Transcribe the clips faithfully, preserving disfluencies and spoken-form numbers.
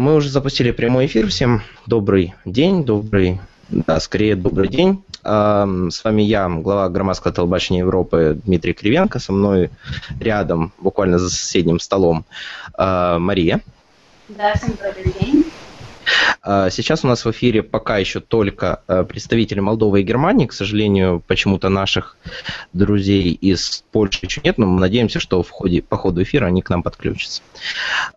Мы уже запустили прямой эфир. Всем добрый день, добрый, да, скорее добрый день. С вами я, глава громадского телебачения Европы Дмитрий Кривенко. Со мной рядом, буквально за соседним столом, Мария. Да, всем добрый день. Сейчас у нас в эфире пока еще только представители Молдовы и Германии. К сожалению, почему-то наших друзей из Польши еще нет, но мы надеемся, что в ходе, по ходу эфира они к нам подключатся.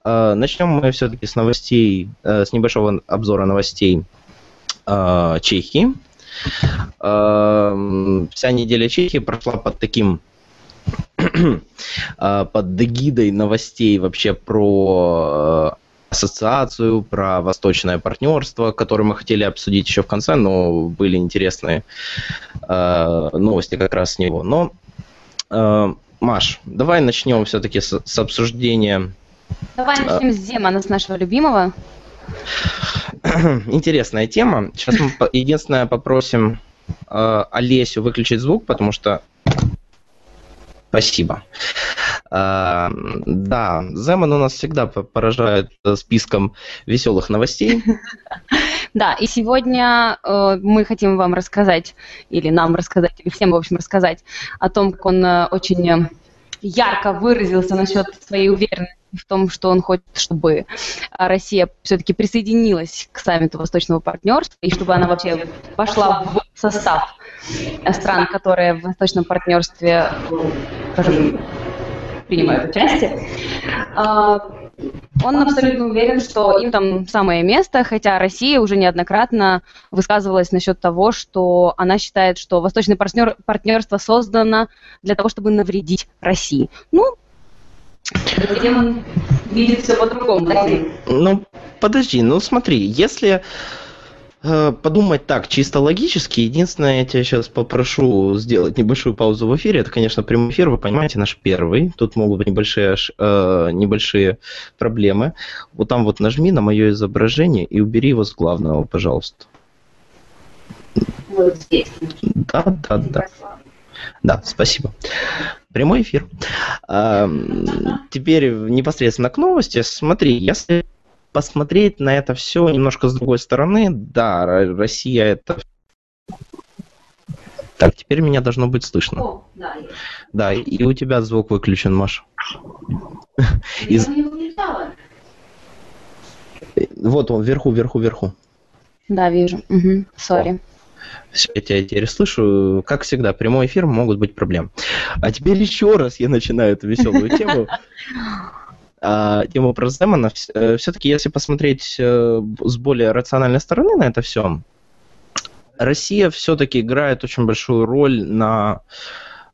Начнем мы все-таки с новостей, с небольшого обзора новостей Чехии. Вся неделя Чехии прошла под таким... под эгидой новостей вообще про... ассоциацию, про Восточное партнерство, которое мы хотели обсудить еще в конце, но были интересные э, новости как раз с него. Но, э, Маш, давай начнем все-таки с, с обсуждения... Давай начнем э, с Земана, с нашего любимого. Интересная тема. Сейчас мы единственное попросим э, Олесю выключить звук, потому что... Спасибо. А, да, Земан у нас всегда поражает списком веселых новостей. Да, и сегодня э, мы хотим вам рассказать, или нам рассказать, или всем, в общем, рассказать о том, как он э, очень ярко выразился насчет своей уверенности в том, что он хочет, чтобы Россия все-таки присоединилась к саммиту Восточного партнерства, и чтобы она вообще пошла в состав стран, которые в Восточном партнерстве, скажем, принимают участие. Он абсолютно уверен, что им там самое место, хотя Россия уже неоднократно высказывалась насчет того, что она считает, что Восточное партнер, партнерство создано для того, чтобы навредить России. Ну, Демон видит все по-другому. Ну, подожди, ну смотри, если... подумать так, чисто логически. Единственное, я тебя сейчас попрошу сделать небольшую паузу в эфире. Это, конечно, прямой эфир, вы понимаете, наш первый. Тут могут быть небольшие, э, небольшие проблемы. Вот там вот нажми на мое изображение и убери его с главного, пожалуйста. Вот здесь. Да, да, да. Да, спасибо. Прямой эфир. Э, теперь непосредственно к новости. Смотри, если... посмотреть на это все немножко с другой стороны. Да, Россия это... Так, теперь меня должно быть слышно. О, да. Да, и у тебя звук выключен, Маша. Из... Вот он, вверху, вверху, вверху. Да, вижу. Сори. Угу. Все, я тебя теперь слышу. Как всегда, прямой эфир, могут быть проблемы. А теперь еще раз я начинаю эту веселую тему. Тему про Земана, все-таки если посмотреть с более рациональной стороны на это все, Россия все-таки играет очень большую роль на,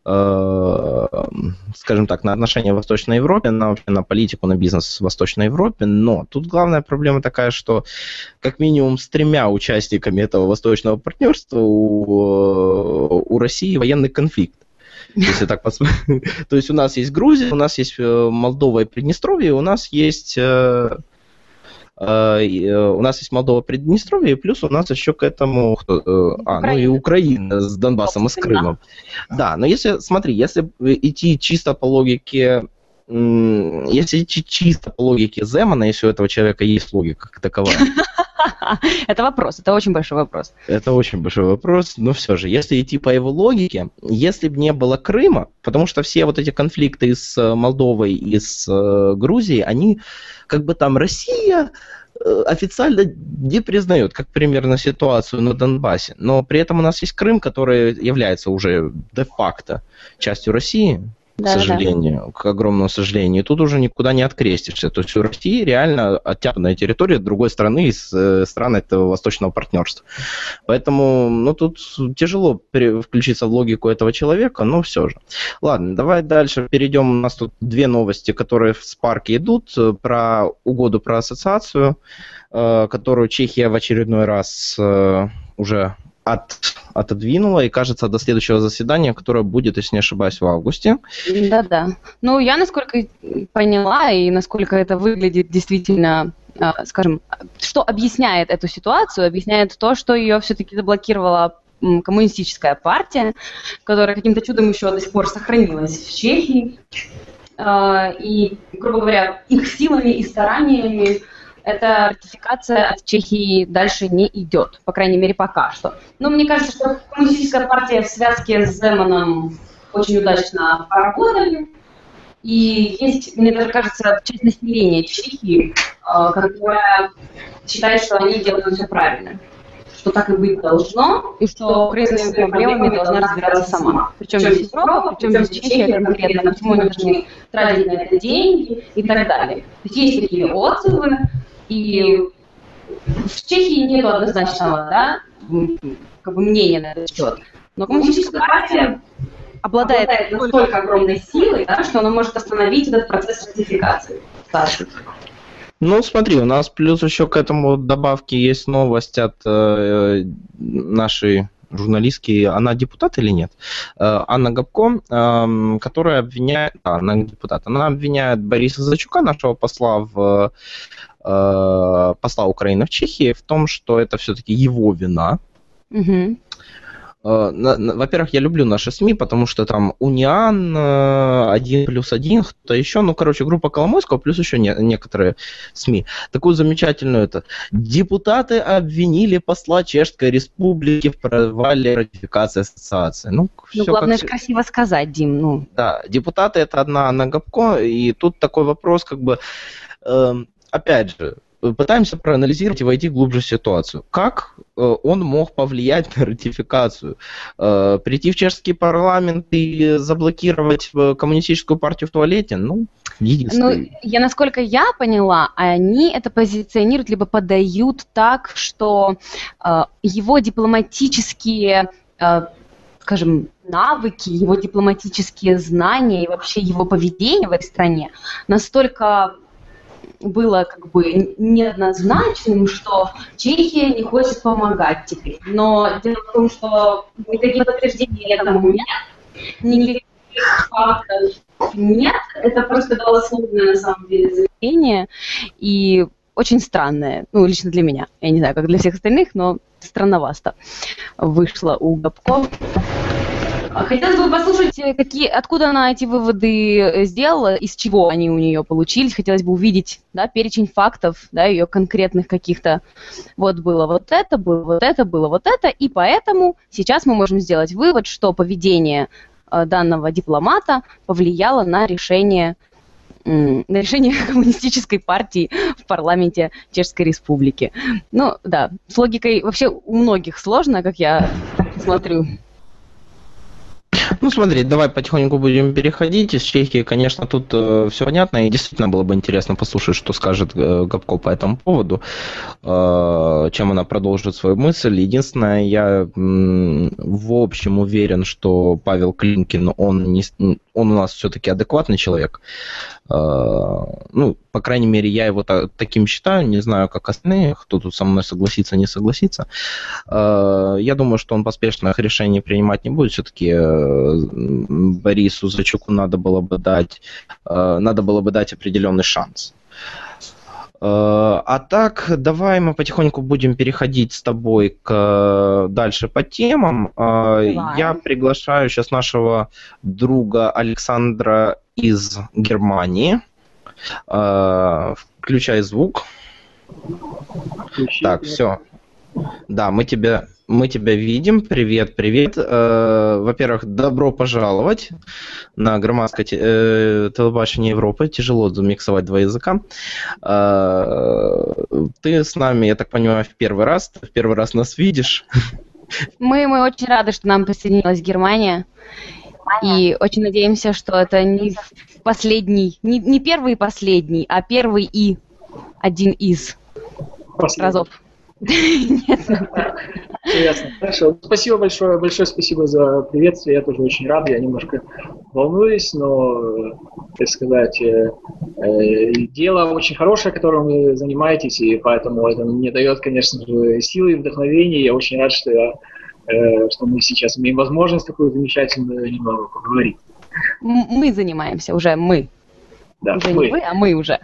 скажем так, на отношения в Восточной Европе, на, на политику, на бизнес в Восточной Европе, но тут главная проблема такая, что как минимум с тремя участниками этого Восточного партнерства у, у России военный конфликт. Если так посмотреть. То есть у нас есть Грузия, у нас есть Молдова и Приднестровье, у нас есть э, э, у нас есть Молдова и Приднестровье, и плюс у нас еще к этому кто, э, а, ну и Украина с Донбассом и с Крымом. Да, но если, смотри, если идти чисто по логике, э, если идти чисто по логике Земана, если у этого человека есть логика как таковая. Это вопрос, это очень большой вопрос. Это очень большой вопрос, но все же, если идти по его логике, если бы не было Крыма, потому что все вот эти конфликты с Молдовой и с Грузией, они как бы там Россия официально не признает, как примерно ситуацию на Донбассе, но при этом у нас есть Крым, который является уже де-факто частью России. К да, сожалению, да. К огромному сожалению. И тут уже никуда не открестишься. То есть у России реально оттяпанная территория другой страны из стран этого Восточного партнерства. Поэтому, ну, тут тяжело включиться в логику этого человека, но все же. Ладно, давай дальше перейдем. У нас тут две новости, которые в спарке идут. Про угоду про ассоциацию, которую Чехия в очередной раз уже от... отодвинула, и, кажется, до следующего заседания, которое будет, если не ошибаюсь, в августе. Да-да. Ну, я, насколько поняла, и насколько это выглядит действительно, скажем, что объясняет эту ситуацию, объясняет то, что ее все-таки заблокировала коммунистическая партия, которая каким-то чудом еще до сих пор сохранилась в Чехии. И, грубо говоря, их силами и стараниями эта ратификация от Чехии дальше не идет, по крайней мере, пока что. Но мне кажется, что коммунистическая партия в связке с Земаном очень удачно поработали. И есть, мне даже кажется, часть населения Чехии, которая считает, что они делают все правильно, что так и быть должно, и что Украина с проблемами должна разбираться сама. Причем здесь Европа, причем здесь Чехия конкретно, почему они должны тратить на это деньги и так далее. То есть есть такие отзывы, и в Чехии нет однозначного, да, как бы мнения на этот счет. Но коммунистическая партия обладает, обладает настолько огромной силой, да, что она может остановить этот процесс ратификации. Саша. Ну, смотри, у нас плюс еще к этому добавки есть новость от э, нашей журналистки, она депутат или нет? Э, Анна Габко, э, которая обвиняет, да, она депутат, она обвиняет Бориса Зачука, нашего посла в э, посла Украины в Чехии, в том, что это все-таки его вина. Угу. Во-первых, я люблю наши СМИ, потому что там Униан, один плюс один, кто-то еще, ну, короче, группа Коломойского, плюс еще не, некоторые СМИ. Такую замечательную это. Депутаты обвинили посла Чешской Республики в провале ратификации ассоциации. Ну, ну все главное же красиво сказать, Дим. Ну. Да, депутаты — это одна Анна Габко, и тут такой вопрос, как бы, э, опять же, пытаемся проанализировать и войти глубже в ситуацию. Как э, он мог повлиять на ратификацию? Э, прийти в чешский парламент и заблокировать э, коммунистическую партию в туалете? Ну, единственное. Ну, я, насколько я поняла, они это позиционируют, либо подают так, что э, его дипломатические, э, скажем, навыки, его дипломатические знания и вообще его поведение в этой стране настолько было как бы неоднозначным, что Чехия не хочет помогать теперь. Но дело в том, что никаких подтверждений этому нет, никаких фактов нет. Это просто голословное на самом деле заявление и очень странное, ну лично для меня, я не знаю, как для всех остальных, но странновато вышло у Габко. Хотелось бы послушать, какие, откуда она эти выводы сделала, из чего они у нее получились. Хотелось бы увидеть, да, перечень фактов, да, ее конкретных каких-то. Вот было вот это, было вот это, было вот это. И поэтому сейчас мы можем сделать вывод, что поведение данного дипломата повлияло на решение, на решение коммунистической партии в парламенте Чешской Республики. Ну да, с логикой вообще у многих сложно, как я смотрю. Ну, смотри, давай потихоньку будем переходить. Из Чехии, конечно, тут э, все понятно, и действительно было бы интересно послушать, что скажет э, Габко по этому поводу, э, чем она продолжит свою мысль. Единственное, я м, в общем уверен, что Павел Климкин, он, не, он у нас все-таки адекватный человек. Э, ну, по крайней мере, я его та, таким считаю, не знаю, как остальные, кто тут со мной согласится, не согласится. Э, я думаю, что он поспешных решений принимать не будет, все-таки Борису Зачуку надо было бы дать, надо было бы дать определенный шанс. А так, давай мы потихоньку будем переходить с тобой к, дальше по темам. Давай. Я приглашаю сейчас нашего друга Александра из Германии. Включай звук. Включи. Так, все. Да, мы тебя... Мы тебя видим. Привет, привет. Во-первых, добро пожаловать на громадское телебашение Европы. Тяжело замиксовать два языка. Ты с нами, я так понимаю, в первый раз. Ты в первый раз нас видишь. Мы, мы очень рады, что нам присоединилась Германия. И очень надеемся, что это не последний, не, не первый и последний, а первый и один из разов. Нет, интересно. Хорошо. Спасибо большое, большое спасибо за приветствие. Я тоже очень рад. Я немножко волнуюсь, но, так сказать, дело очень хорошее, которым вы занимаетесь, и поэтому это мне дает, конечно же, силы и вдохновение. Я очень рад, что, я, что мы сейчас имеем возможность такую замечательную немного поговорить. Мы занимаемся уже, мы. Да, уже мы. Не вы, а мы уже.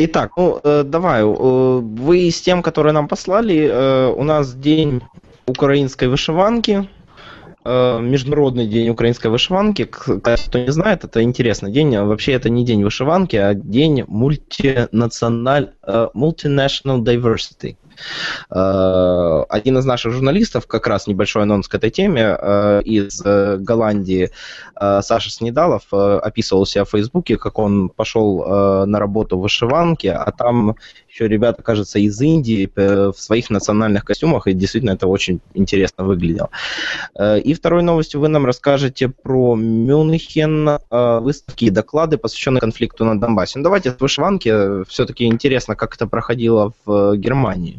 Итак, ну давай, вы с тем, которые нам послали, у нас день украинской вышиванки, Международный день украинской вышиванки. Кто не знает, это интересный день. Вообще это не день вышиванки, а день мультинациональ... multinational diversity. Один из наших журналистов, как раз небольшой анонс к этой теме, из Голландии, Саша Снедалов, описывал себя в Фейсбуке, как он пошел на работу в вышиванке, а там еще ребята, кажется, из Индии в своих национальных костюмах, и действительно это очень интересно выглядело. И второй новостью вы нам расскажете про Мюнхен, выставки и доклады, посвященные конфликту на Донбассе. Ну, давайте с вышиванки, все-таки интересно, как это проходило в Германии.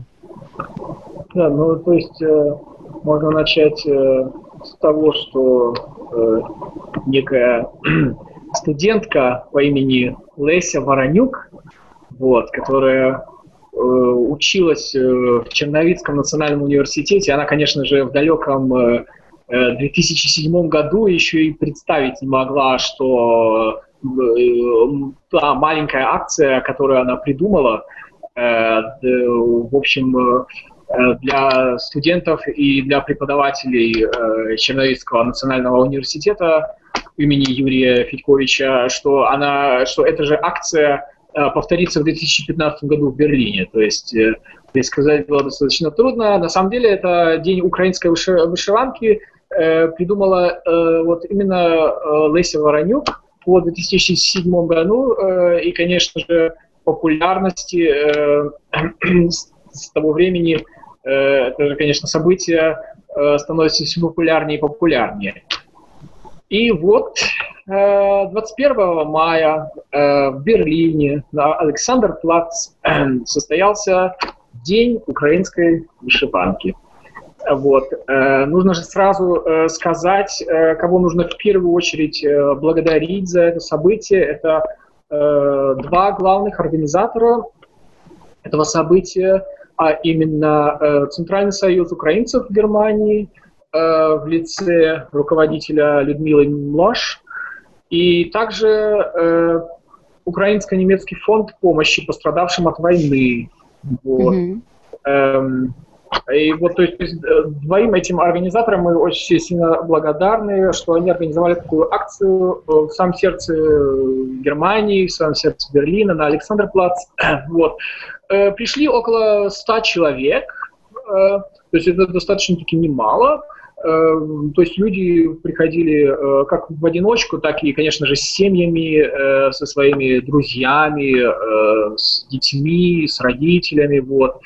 Да, ну то есть э, можно начать э, с того, что э, некая студентка по имени Леся Воронюк, вот, которая э, училась э, в Черновицком национальном университете, она, конечно же, в далеком э, две тысячи седьмом году еще и представить не могла, что э, та маленькая акция, которую она придумала, в общем, для студентов и для преподавателей Черновицкого национального университета имени Юрия Федьковича, что, она, что эта же акция повторится в две тысячи пятнадцатом году в Берлине. То есть предсказать было достаточно трудно. На самом деле это день украинской вышиванки придумала вот именно Леся Воронюк по две тысячи седьмом году, и, конечно же, популярности э, с того времени, э, это же, конечно, событие э, становится все популярнее и популярнее. И вот э, двадцать первого мая э, в Берлине на Александерплац э, состоялся День украинской вышиванки. Вот. Э, нужно же сразу э, сказать, э, кого нужно в первую очередь э, благодарить за это событие. Это два главных организатора этого события, а именно Центральный союз украинцев в Германии в лице руководителя Людмилы Млаш и также Украинско-немецкий фонд помощи пострадавшим от войны. Вот. Mm-hmm. И вот, то есть, двоим этим организаторам мы очень сильно благодарны, что они организовали такую акцию в самом сердце Германии, в самом сердце Берлина, на Александерплац. Вот. Пришли около ста человек, то есть это достаточно-таки немало. То есть люди приходили как в одиночку, так и, конечно же, с семьями, со своими друзьями, с детьми, с родителями. Вот.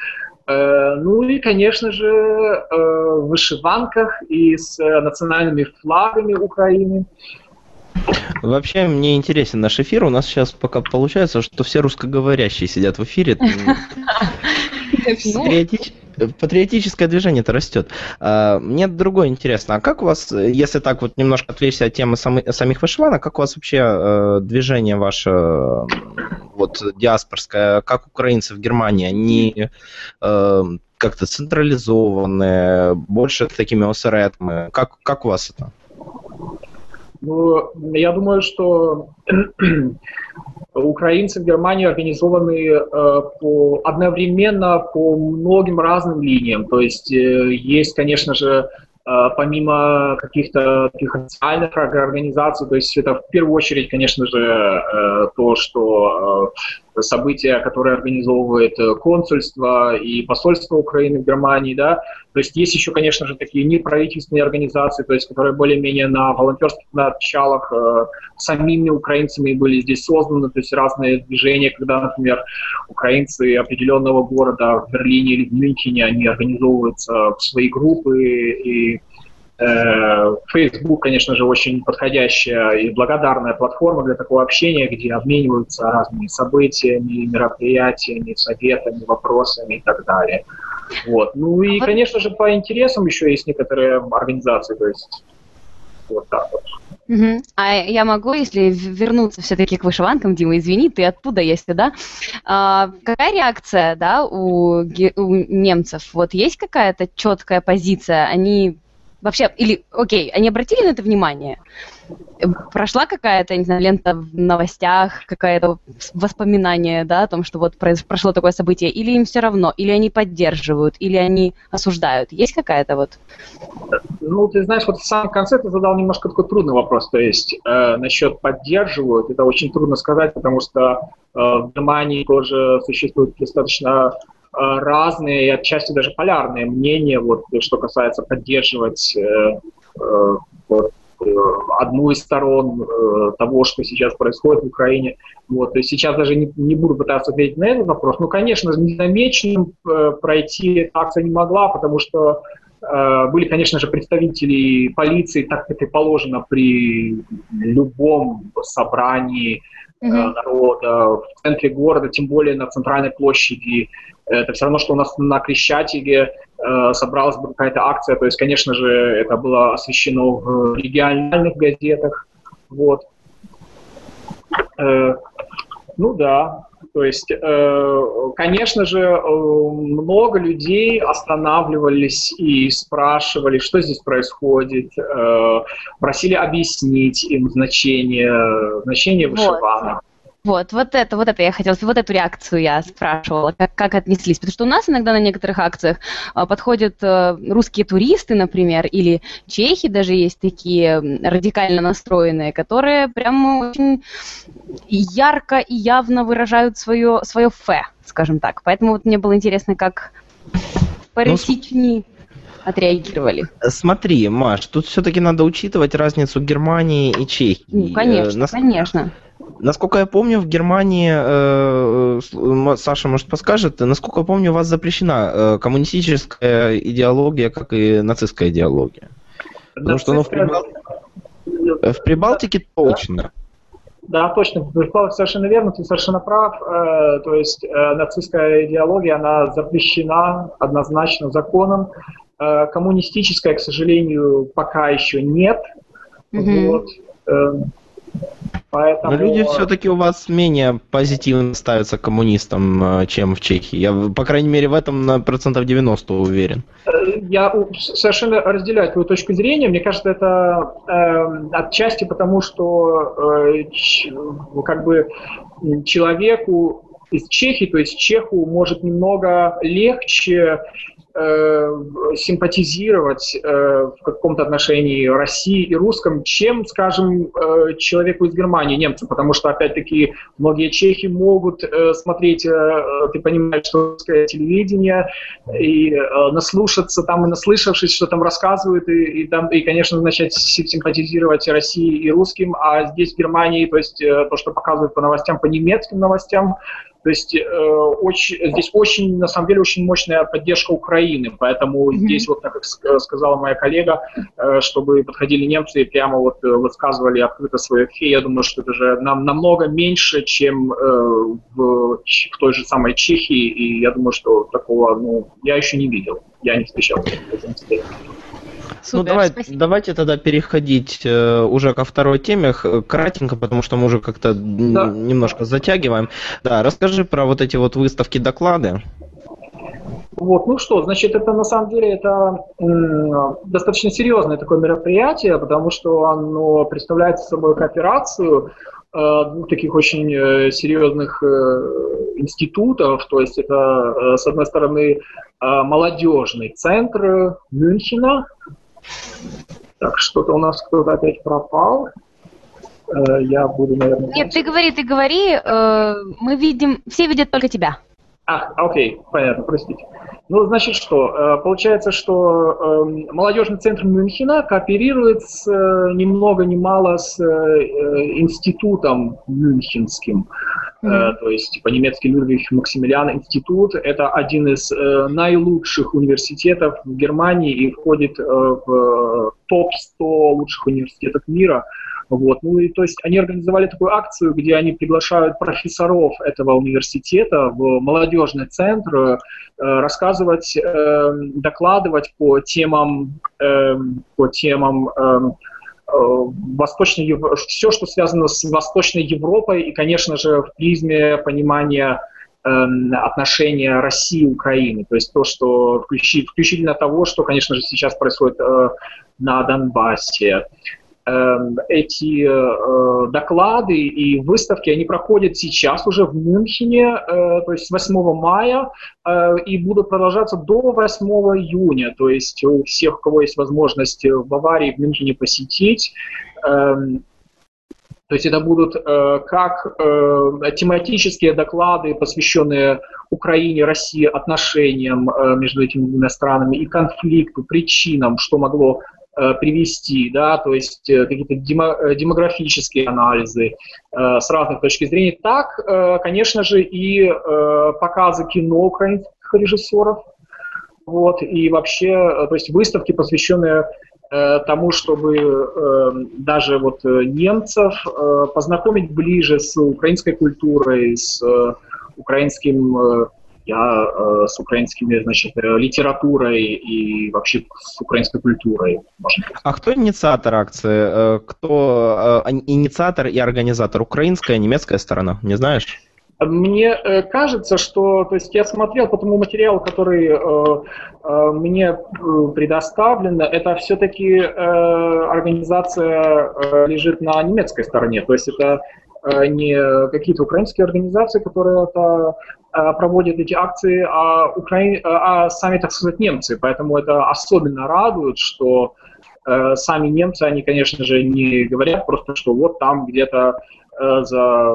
Ну и, конечно же, в вышиванках и с национальными флагами Украины. Вообще, мне интересен наш эфир. У нас сейчас пока получается, что все русскоговорящие сидят в эфире. Патриотическое движение-то растет. Мне другое интересно. А как у вас, если так вот немножко отвлечься от темы самих вышиванок, как у вас вообще движение ваше... Вот диаспорская, как украинцы в Германии, они э, как-то централизованы, больше такими осередками. Как, как у вас это? Ну, я думаю, что украинцы в Германии организованы э, по, одновременно по многим разным линиям. То есть э, есть, конечно же, помимо каких-то таких социальных организаций, то есть это в первую очередь, конечно же, то, что события, которые организовывает консульство и посольство Украины в Германии, да, то есть есть еще, конечно же, такие неправительственные организации, то есть которые более-менее на волонтерских началах самими украинцами были здесь созданы, то есть разные движения, когда, например, украинцы определенного города в Берлине или в Мюнхене, они организовываются в свои группы, и Facebook, конечно же, очень подходящая и благодарная платформа для такого общения, где обмениваются разными событиями, мероприятиями, советами, вопросами и так далее. Вот. Ну и, конечно же, по интересам еще есть некоторые организации, то есть вот так вот. Uh-huh. А я могу, если вернуться все-таки к вышиванкам, Дима, извини, ты оттуда есть, да? А, какая реакция, да, у, у немцев? Вот есть какая-то четкая позиция? Они вообще, или, окей, они обратили на это внимание? Прошла какая-то, не знаю, лента в новостях, какое-то воспоминание, да, о том, что вот прошло такое событие, или им все равно, или они поддерживают, или они осуждают? Есть какая-то вот? Ну, ты знаешь, вот в самом конце ты задал немножко такой трудный вопрос, то есть э, насчет поддерживают, это очень трудно сказать, потому что э, в Германии тоже существует достаточно разные и отчасти даже полярные мнения, вот, что касается поддерживать э, э, вот, э, одну из сторон э, того, что сейчас происходит в Украине. Вот, и сейчас даже не, не буду пытаться ответить на этот вопрос. Ну, конечно же, незамеченным э, пройти акция не могла, потому что э, были, конечно же, представители полиции, так как и положено при любом собрании э, народа в центре города, тем более на центральной площади. Это все равно, что у нас на Крещатике э, собралась бы какая-то акция, то есть, конечно же, это было освещено в региональных газетах, вот. Э, ну да, то есть, э, конечно же, э, много людей останавливались и спрашивали, что здесь происходит, э, просили объяснить им значение, значение вышиванок. Вот, вот это, вот это я хотела, вот эту реакцию я спрашивала, как, как отнеслись, потому что у нас иногда на некоторых акциях подходят русские туристы, например, или чехи даже есть такие радикально настроенные, которые прямо очень ярко и явно выражают свое, свое фэ, скажем так, поэтому вот мне было интересно, как парисични отреагировали. Смотри, Маш, тут все-таки надо учитывать разницу Германии и Чехии. Ну, конечно, Нас... конечно. Насколько я помню, в Германии, Саша, может, подскажет, насколько я помню, у вас запрещена коммунистическая идеология, как и нацистская идеология. Потому что ну, в, Прибал... в Прибалтике точно. Да, точно, совершенно верно, ты совершенно прав. То есть нацистская идеология, она запрещена однозначно законом. Коммунистическая, к сожалению, пока еще нет. Mm-hmm. Вот. Поэтому... Но люди все-таки у вас менее позитивно ставятся к коммунистам, чем в Чехии. Я, по крайней мере, в этом на процентов девяносто уверен. Я совершенно разделяю твою точку зрения. Мне кажется, это э, отчасти потому, что э, ч, как бы человеку из Чехии, то есть чеху, может немного легче э, симпатизировать э, в каком-то отношении России и русском, чем, скажем, э, человеку из Германии, немцам, потому что, опять-таки, многие чехи могут э, смотреть, э, ты понимаешь, что русское телевидение, и э, наслушаться там, и наслышавшись, что там рассказывают, и, и, там, и, конечно, начать симпатизировать России и русским, а здесь в Германии, то есть э, то, что показывают по новостям, по немецким новостям. То есть э, очень, здесь очень, на самом деле, очень мощная поддержка Украины, поэтому mm-hmm. здесь, вот, как сказала моя коллега, э, чтобы подходили немцы и прямо вот высказывали открыто свое фе, я думаю, что это же нам намного меньше, чем э, в, в той же самой Чехии, и я думаю, что такого, ну, я еще не видел, я не встречал. Супер, ну, давай, давайте тогда переходить э, уже ко второй теме, кратенько, потому что мы уже как-то да. н- немножко затягиваем. Да, расскажи про вот эти вот выставки, доклады. Вот, ну что, значит, это на самом деле это м- достаточно серьезное такое мероприятие, потому что оно представляет собой кооперацию э, двух таких очень э, серьезных э, институтов, то есть это, э, с одной стороны, э, Молодежный центр Мюнхена. Так, что-то у нас кто-то опять пропал. Я буду, наверное... Нет, ты говори, ты говори. Мы видим... Все видят только тебя. А, окей, понятно, простите. Ну, значит, что? Получается, что Молодежный центр Мюнхена кооперирует с, ни много ни мало с институтом мюнхенским. Mm-hmm. То есть, типа, немецкий Людвиг Максимилиан институт. Это один из э, наилучших университетов в Германии и входит э, в топ сто лучших университетов мира. Вот. Ну и то есть они организовали такую акцию, где они приглашают профессоров этого университета в молодежный центр э, рассказывать, э, докладывать по темам, э, по темам э, Восточной Европы, все, что связано с Восточной Европой и, конечно же, в призме понимания отношения России и Украины. То есть то, что включи, включительно того, что, конечно же, сейчас происходит э, на Донбассе. Э, эти э, доклады и выставки, они проходят сейчас уже в Мюнхене, э, то есть восьмого мая, э, и будут продолжаться до восьмого июня. То есть у всех, у кого есть возможность в Баварии, в Мюнхене посетить, э, то есть это будут э, как э, тематические доклады, посвященные Украине, России, отношениям э, между этими двумя странами и конфликту, причинам, что могло э, привести, да, то есть э, какие-то демо, демографические анализы э, с разных точек зрения. Так, э, конечно же, и э, показы кино украинских режиссеров, вот, и вообще, то есть выставки, посвященные тому, чтобы э, даже вот немцев э, познакомить ближе с украинской культурой, с э, украинским, э, я, э, с украинскими, значит, э, литературой и вообще с украинской культурой. Можно. А кто инициатор акции? Кто э, инициатор и организатор? Украинская, немецкая сторона? Не знаешь? Мне кажется, что, то есть я смотрел по тому материалу, который э, э, мне предоставлен, это все-таки э, организация э, лежит на немецкой стороне, то есть это э, не какие-то украинские организации, которые это, э, проводят эти акции, а, украин... а сами, так сказать, немцы, поэтому это особенно радует, что э, сами немцы, они, конечно же, не говорят просто, что вот там где-то за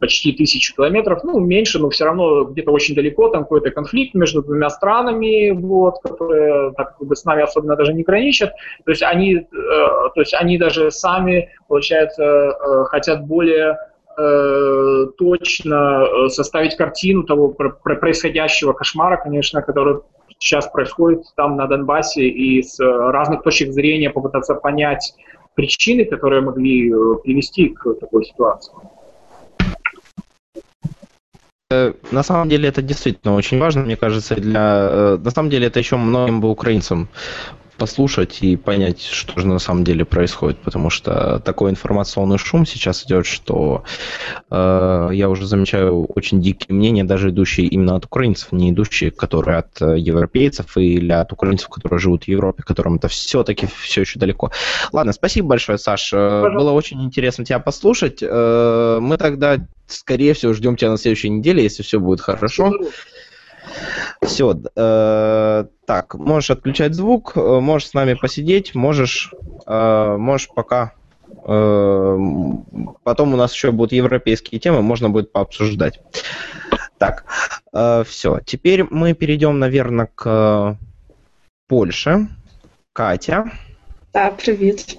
почти тысячу километров, ну, меньше, но все равно где-то очень далеко, там какой-то конфликт между двумя странами, вот, которые так, как бы, с нами особенно даже не граничат. То есть они, э, то есть они даже сами, получается, э, хотят более э, точно составить картину того про- про- происходящего кошмара, конечно, который сейчас происходит там на Донбассе, и с разных точек зрения попытаться понять причины, которые могли привести к такой ситуации. На самом деле это действительно очень важно, мне кажется, для... на самом деле это еще многим бы украинцам послушать и понять, что же на самом деле происходит, потому что такой информационный шум сейчас идет, что э, я уже замечаю очень дикие мнения, даже идущие именно от украинцев, не идущие, которые от европейцев или от украинцев, которые живут в Европе, которым это все-таки все еще далеко. Ладно, спасибо большое, Саш. Пожалуйста. Было очень интересно тебя послушать. Э, мы тогда, скорее всего, ждем тебя на следующей неделе, если все будет хорошо. Все, э, так, можешь отключать звук, можешь с нами посидеть, можешь, э, можешь пока, э, потом у нас еще будут европейские темы, можно будет пообсуждать. Так, э, все, теперь мы перейдем, наверное, к Польше. Катя. Да, привет.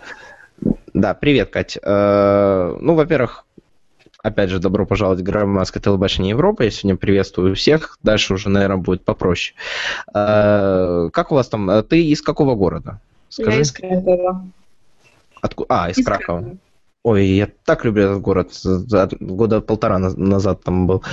Да, привет, Кать. Э, ну, во-первых, опять же, добро пожаловать в Граммаска Телебашни Европы. Я сегодня приветствую всех. Дальше уже, наверное, будет попроще. Э-э- как у вас там? Ты из какого города? Скажи. Я из Кракова. Отку- а, из, из Кракова. Кракова. Ой, я так люблю этот город. Года полтора назад там был.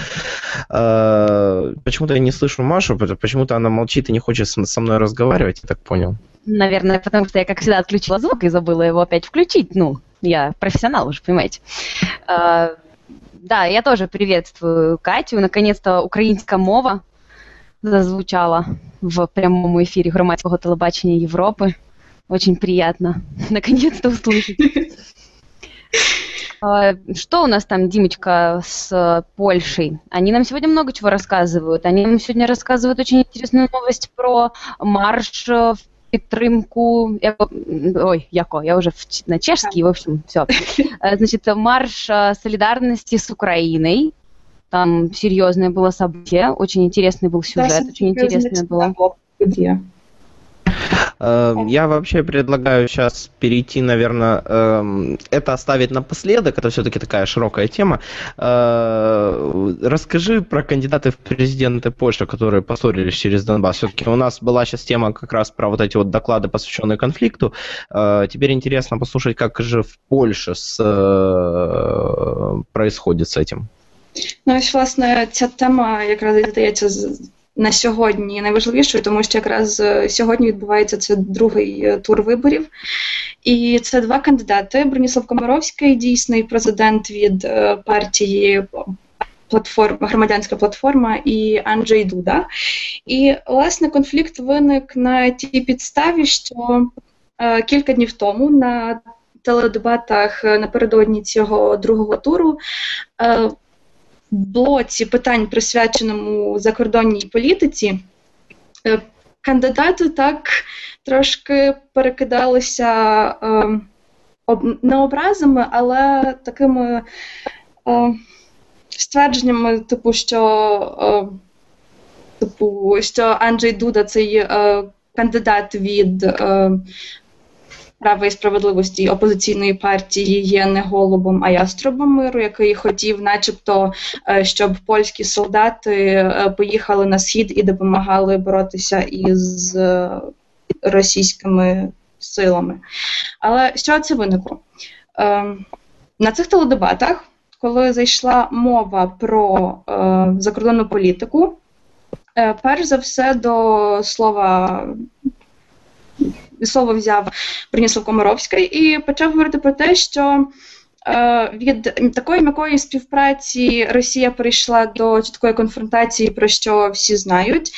Э-э- почему-то я не слышу Машу, почему-то она молчит и не хочет со мной разговаривать, я так понял. Наверное, потому что я, как всегда, отключила звук и забыла его опять включить. Ну, я профессионал уже, понимаете. Э-э- Да, я тоже приветствую Катю. Наконец-то украинская мова зазвучала в прямом эфире громадского телебачения Европы. Очень приятно наконец-то услышать. Что у нас там, Димочка, с Польшей? Они нам сегодня много чего рассказывают. Они нам сегодня рассказывают очень интересную новость про марш в підтримку, ой, яко, я уже на чешский, в общем, все. Значит, марш солидарности с Украиной. Там серьезное было событие, очень интересный был сюжет, да, очень интересное было. Где? Я вообще предлагаю сейчас перейти, наверное, это оставить напоследок, это все-таки такая широкая тема. Расскажи про кандидатов в президенты Польши, которые поссорились через Донбасс. Все-таки у нас была сейчас тема как раз про вот эти вот доклады, посвященные конфликту. Теперь интересно послушать, как же в Польше с... происходит с этим. Ну, ось, власне, ця тема якраз і здається на сьогодні найважливішою, тому що якраз сьогодні відбувається це другий тур виборів. І це два кандидати. Броніслав Коморовський, дійсний президент від партії платформа, громадянська платформа і Анджей Дуда. І, власне, конфлікт виник на тій підставі, що е, кілька днів тому на теледебатах напередодні цього другого туру е, блоці питань, присвяченому закордонній політиці, е, кандидати так трошки перекидалися е, об, не образами, але такими е, ствердженнями, типу, що, е, типу, що Анджей Дуда – цей е, кандидат від е, права і справедливості опозиційної партії є не голубом, а яструбом миру, який хотів начебто, щоб польські солдати поїхали на схід і допомагали боротися із російськими силами. Але що це виникло? На цих теледебатах, коли зайшла мова про закордонну політику, перш за все до слова... Слово взяв Броніслав Коморовський і почав говорити про те, що е, від такої м'якої співпраці Росія перейшла до чіткої конфронтації, про що всі знають.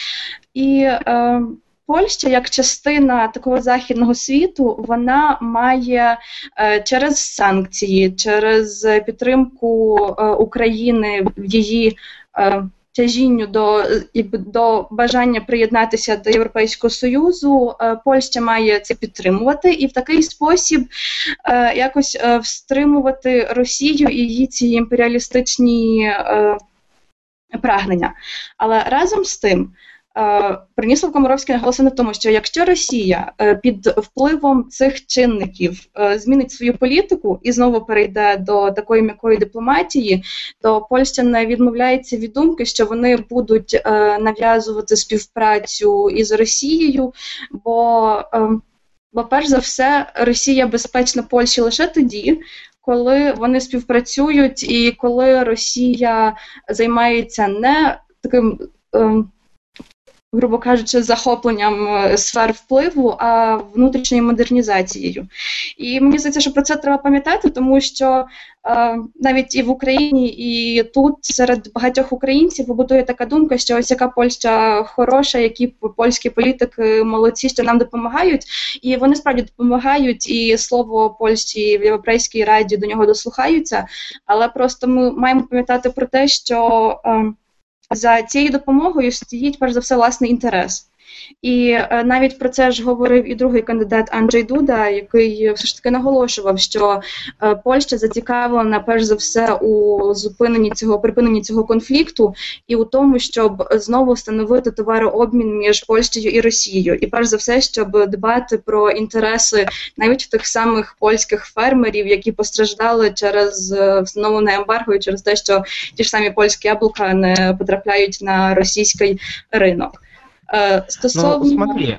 І е, Польща, як частина такого західного світу, вона має е, через санкції, через підтримку е, України в її е, тяжінню до, до бажання приєднатися до Європейського Союзу, Польща має це підтримувати і в такий спосіб якось встримувати Росію і її ці імперіалістичні прагнення. Але разом з тим, Броніслав Коморовський наголосив на тому, що якщо Росія під впливом цих чинників змінить свою політику і знову перейде до такої м'якої дипломатії, то Польща не відмовляється від думки, що вони будуть нав'язувати співпрацю із Росією, бо, бо перш за все Росія безпечна Польщі лише тоді, коли вони співпрацюють і коли Росія займається не таким... грубо кажучи, захопленням сфер впливу, а внутрішньою модернізацією. І мені здається, що про це треба пам'ятати, тому що е, навіть і в Україні, і тут серед багатьох українців побутує така думка, що ось яка Польща хороша, які польські політики молодці, що нам допомагають. І вони справді допомагають, і слово Польщі в Європейській Раді до нього дослухаються. Але просто ми маємо пам'ятати про те, що... Е, За цією допомогою стоїть, перш за все, власний інтерес. І е, навіть про це ж говорив і другий кандидат Анджей Дуда, який все ж таки наголошував, що е, Польща зацікавлена, перш за все, у зупиненні цього, припиненні цього конфлікту і у тому, щоб знову встановити товарообмін між Польщею і Росією. І перш за все, щоб дбати про інтереси навіть тих самих польських фермерів, які постраждали через е, встановлене ембарго і через те, що ті ж самі польські яблука не потрапляють на російський ринок. Стосовно... Ну, смотри,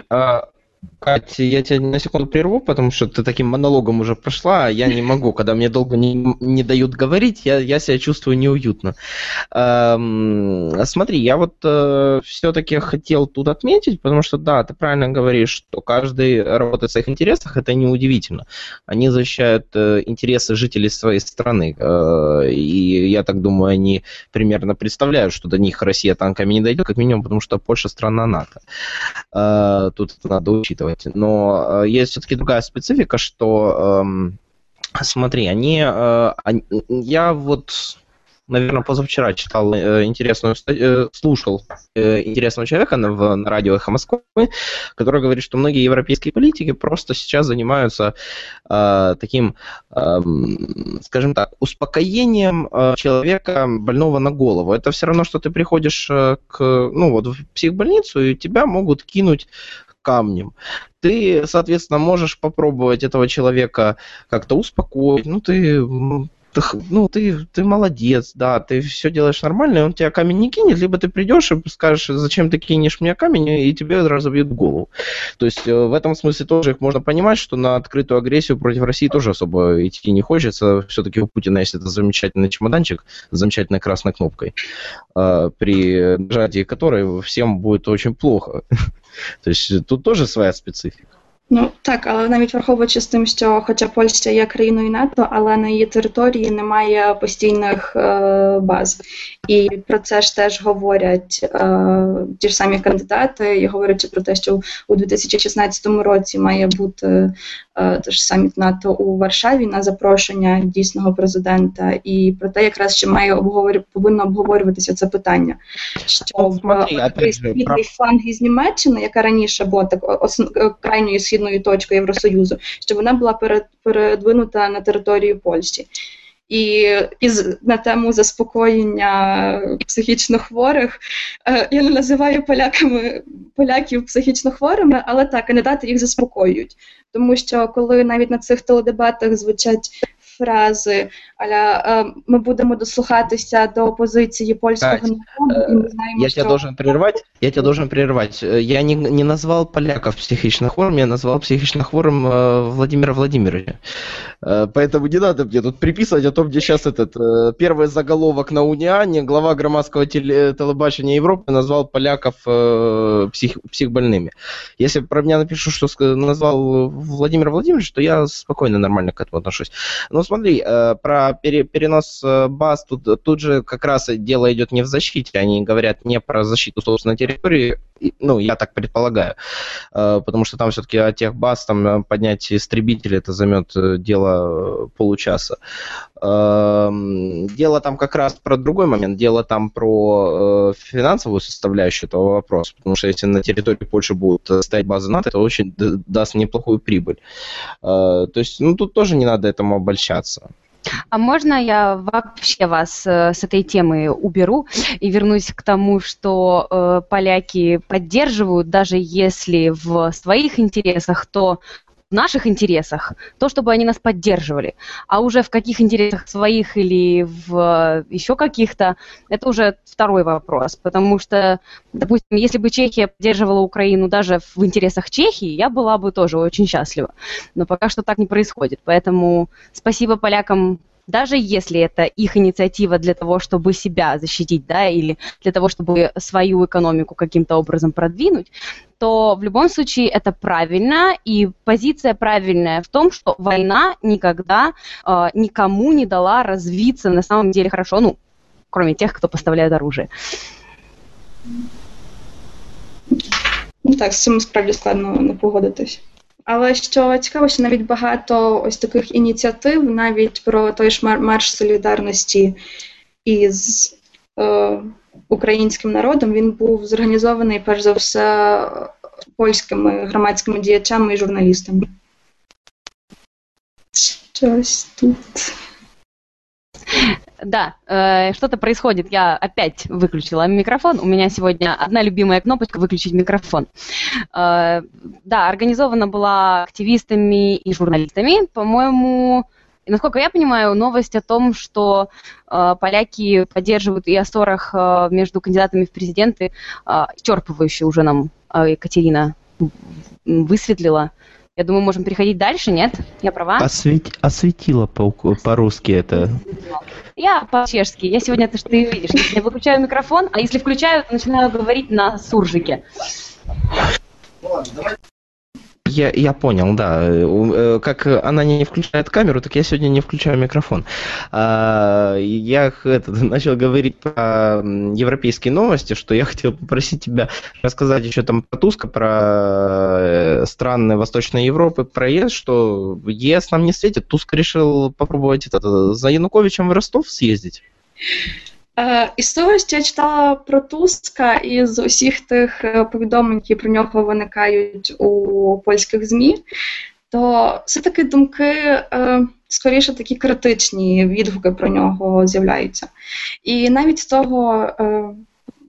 Катя, я тебя на секунду прерву, потому что ты таким монологом уже прошла, а я не могу, когда мне долго не, не дают говорить, я, я себя чувствую неуютно. Эм, смотри, я вот э, все-таки хотел тут отметить, потому что, да, ты правильно говоришь, что каждый работает в своих интересах, это неудивительно. Они защищают э, интересы жителей своей страны, э, и я так думаю, они примерно представляют, что до них Россия танками не дойдет, как минимум, потому что Польша страна НАТО. Э, тут надо учитывать. Но э, есть все-таки другая специфика, что, э, смотри, они, э, они, я вот, наверное, позавчера читал э, интересную, э, слушал э, интересного человека на, в, на радио «Эхо Москвы», который говорит, что многие европейские политики просто сейчас занимаются э, таким, э, скажем так, успокоением э, человека, больного на голову. Это все равно, что ты приходишь э, к, ну, вот, в психбольницу, и тебя могут кинуть камнем. Ты, соответственно, можешь попробовать этого человека как-то успокоить. Ну, ты, ты, ну, ты, ты молодец, да, ты все делаешь нормально, и он тебя камень не кинет, либо ты придешь и скажешь, зачем ты кинешь мне камень, и тебе разобьют голову. То есть в этом смысле тоже их можно понимать, что на открытую агрессию против России тоже особо идти не хочется. Все-таки у Путина есть этот замечательный чемоданчик с замечательной красной кнопкой, при нажатии которой всем будет очень плохо. То есть тут тоже своя специфика. Ну так, але навіть враховуючи з тим, що хоча Польща є країною НАТО, але на її території немає постійних е, баз. І про це ж теж говорять е, ті ж самі кандидати, і говорячи про те, що у дві тисячі шістнадцятому році має бути е, теж саміт НАТО у Варшаві на запрошення дійсного президента, і про те якраз ще має обговор... повинно обговорюватися це питання. Що східний фланг із Німеччини, яка раніше була так, основ... крайньою східною точкою Євросоюзу, щоб вона була перед... передвинута на територію Польщі. І, і на тему заспокоєння психічно хворих, я не називаю поляками, поляків психічно хворими, але так, кандидати їх заспокоюють. Тому що коли навіть на цих теледебатах звучать фрази, аля ми будемо дослухатися до позиції польського народу, і ми знаємо, я що... Тебя должен прервать, я тебя должен прервать. Я не, не назвал поляков психично хворым, я назвал психично хворым э, Владимира Владимировича. Э, поэтому не надо мне тут приписывать о том, где сейчас этот э, первый заголовок на Униане, глава громадского теле, телебачения Европы назвал поляков э, псих, психбольными. Если про меня напишу, что назвал Владимира Владимировича, то я спокойно, нормально к этому отношусь. Но смотри, про перенос баз, тут, тут же как раз дело идет не в защите, они говорят не про защиту собственной территории, ну, я так предполагаю, потому что там все-таки от тех баз, там поднять истребитель, это займет дело получаса. Дело там как раз про другой момент, дело там про финансовую составляющую этого вопроса, потому что если на территории Польши будут стоять базы НАТО, это очень даст неплохую прибыль. То есть, ну, тут тоже не надо этому обольщаться. А можно я вообще вас с этой темы уберу и вернусь к тому, что поляки поддерживают, даже если в своих интересах, то в наших интересах, то, чтобы они нас поддерживали. А уже в каких интересах своих или в еще каких-то, это уже второй вопрос. Потому что, допустим, если бы Чехия поддерживала Украину даже в интересах Чехии, я была бы тоже очень счастлива. Но пока что так не происходит. Поэтому спасибо полякам, даже если это их инициатива для того, чтобы себя защитить, да, или для того, чтобы свою экономику каким-то образом продвинуть, то в любом случае это правильно, и позиция правильная в том, что война никогда э, никому не дала развиться на самом деле хорошо, ну, кроме тех, кто поставляет оружие. Так, з цим справді складно не погодитись. Але що цікаво, що навіть багато ось таких ініціатив, навіть про той ж марш солідарності із е, українським народом, він був зорганізований, перш за все, польськими громадськими діячами і журналістами. Щось тут... Да, э, что-то происходит. Я опять выключила микрофон. У меня сегодня одна любимая кнопочка – выключить микрофон. Э, да, организована была активистами и журналистами. По-моему, насколько я понимаю, новость о том, что э, поляки поддерживают и о ссорах э, между кандидатами в президенты, э, исчерпывающе уже нам э, Екатерина высветлила. Я думаю, можем переходить дальше, нет? Я права? Освети, осветила по, по-русски это. Я по-чешски. Я сегодня, ты, ты видишь, я выключаю микрофон, а если включаю, то начинаю говорить на суржике. Я, я понял, да. Как она не включает камеру, так я сегодня не включаю микрофон. Я это, начал говорить про европейские новости, что я хотел попросить тебя рассказать еще там про Туска, про страны Восточной Европы, про ЕС, что ЕС нам не светит. Туск решил попробовать это, за Януковичем в Ростов съездить. Із того, що я читала про Туска, і з усіх тих повідомлень, які про нього виникають у польських ЗМІ, то все-таки думки, скоріше такі критичні відгуки про нього з'являються. І навіть з того,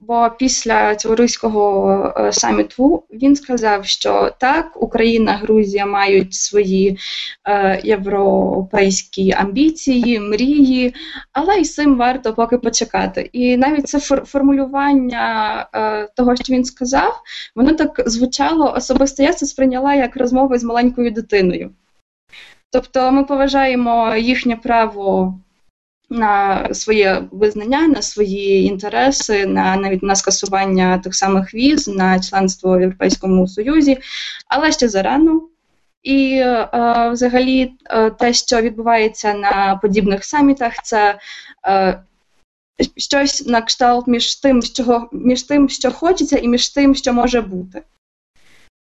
бо після цього руського саміту він сказав, що так, Україна, Грузія мають свої європейські амбіції, мрії, але і з цим варто поки почекати. І навіть це формулювання того, що він сказав, воно так звучало, особисто я це сприйняла як розмови з маленькою дитиною. Тобто ми поважаємо їхнє право на своє визнання, на свої інтереси, на навіть на скасування тих самих віз, на членство в Європейському Союзі. Але ще зарано, І е, взагалі те, що відбувається на подібних самітах, це е, щось на кшталт між тим, що, між тим, що хочеться, і між тим, що може бути.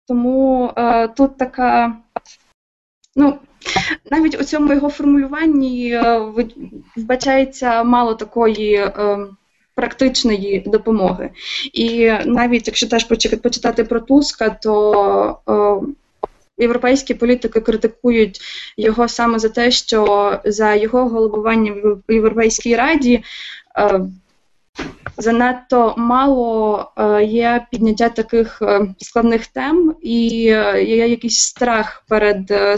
Тому е, тут така, ну, навіть у цьому його формулюванні е, вбачається мало такої е, практичної допомоги. І навіть, якщо теж почитати про Туска, то е, європейські політики критикують його саме за те, що за його головування в Європейській Раді е, занадто мало е, є підняття таких е, складних тем, і є якийсь страх перед, е,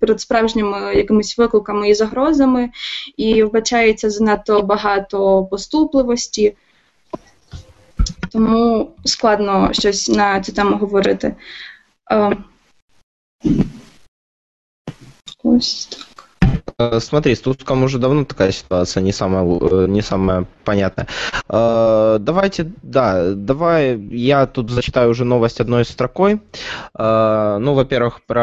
перед справжніми якимись викликами і загрозами, і вбачається занадто багато поступливості, тому складно щось на цю тему говорити. Е, Смотри, с Туском уже давно такая ситуация, не самая, не самая понятная. Давайте, да, давай я тут зачитаю уже новость одной строкой. Ну, во-первых, про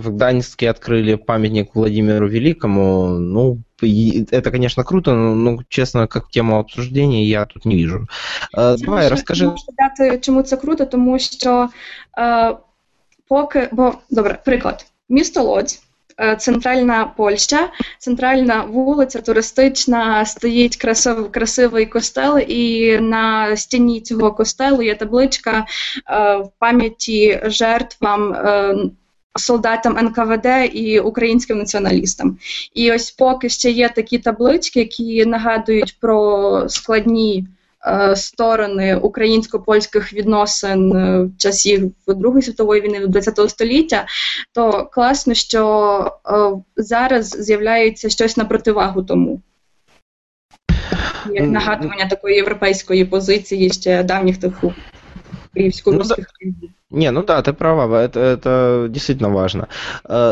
в Гданьске открыли памятник Владимиру Великому. Ну, это, конечно, круто, но, ну, честно, как тему обсуждения я тут не вижу. Давай, расскажи. Чему это круто, потому что... Поки, бо, добре, приклад. Місто Лодзь, центральна Польща, центральна вулиця туристична, стоїть красив, красивий костел, і на стіні цього костелу є табличка е, в пам'яті жертвам, е, солдатам ен ка ве де і українським націоналістам. І ось поки ще є такі таблички, які нагадують про складні сторони українсько-польських відносин в часі Другої світової війни, двадцятого століття, то класно, що зараз з'являється щось на противагу тому. Як нагадування такої європейської позиції ще давніх тих київсько-руських країн. Не, ну да, ты права, это, это действительно важно.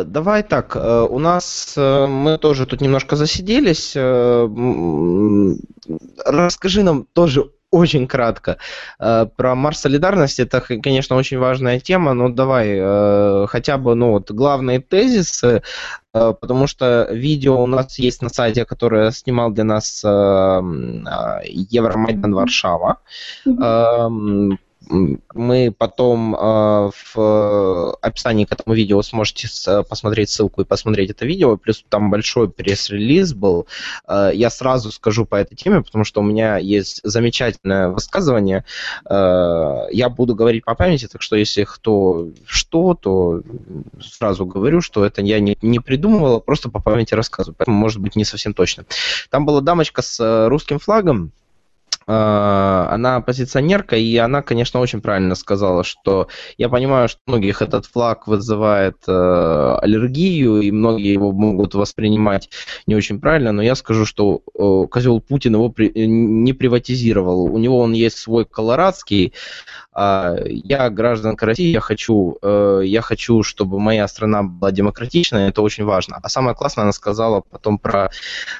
Давай так, у нас, мы тоже тут немножко засиделись, расскажи нам тоже очень кратко про Марш солидарности, это, конечно, очень важная тема, но давай хотя бы, ну, вот, главные тезисы, потому что видео у нас есть на сайте, которое снимал для нас Евромайдан Варшава. Mm-hmm. Мы потом э, в описании к этому видео сможете посмотреть ссылку и посмотреть это видео, плюс там большой пресс-релиз был. Э, я сразу скажу по этой теме, потому что у меня есть замечательное высказывание. Э, я буду говорить по памяти, так что если кто что, то сразу говорю, что это я не, не придумывал, а просто по памяти рассказываю, поэтому может быть не совсем точно. Там была дамочка с русским флагом, она оппозиционерка, и она, конечно, очень правильно сказала, что я понимаю, что многих этот флаг вызывает э, аллергию, и многие его могут воспринимать не очень правильно, но я скажу, что э, козел Путин его при, не приватизировал. У него он есть свой колорадский. Э, я гражданка России, я хочу, э, я хочу, чтобы моя страна была демократичной, это очень важно. А самое классное, она сказала потом про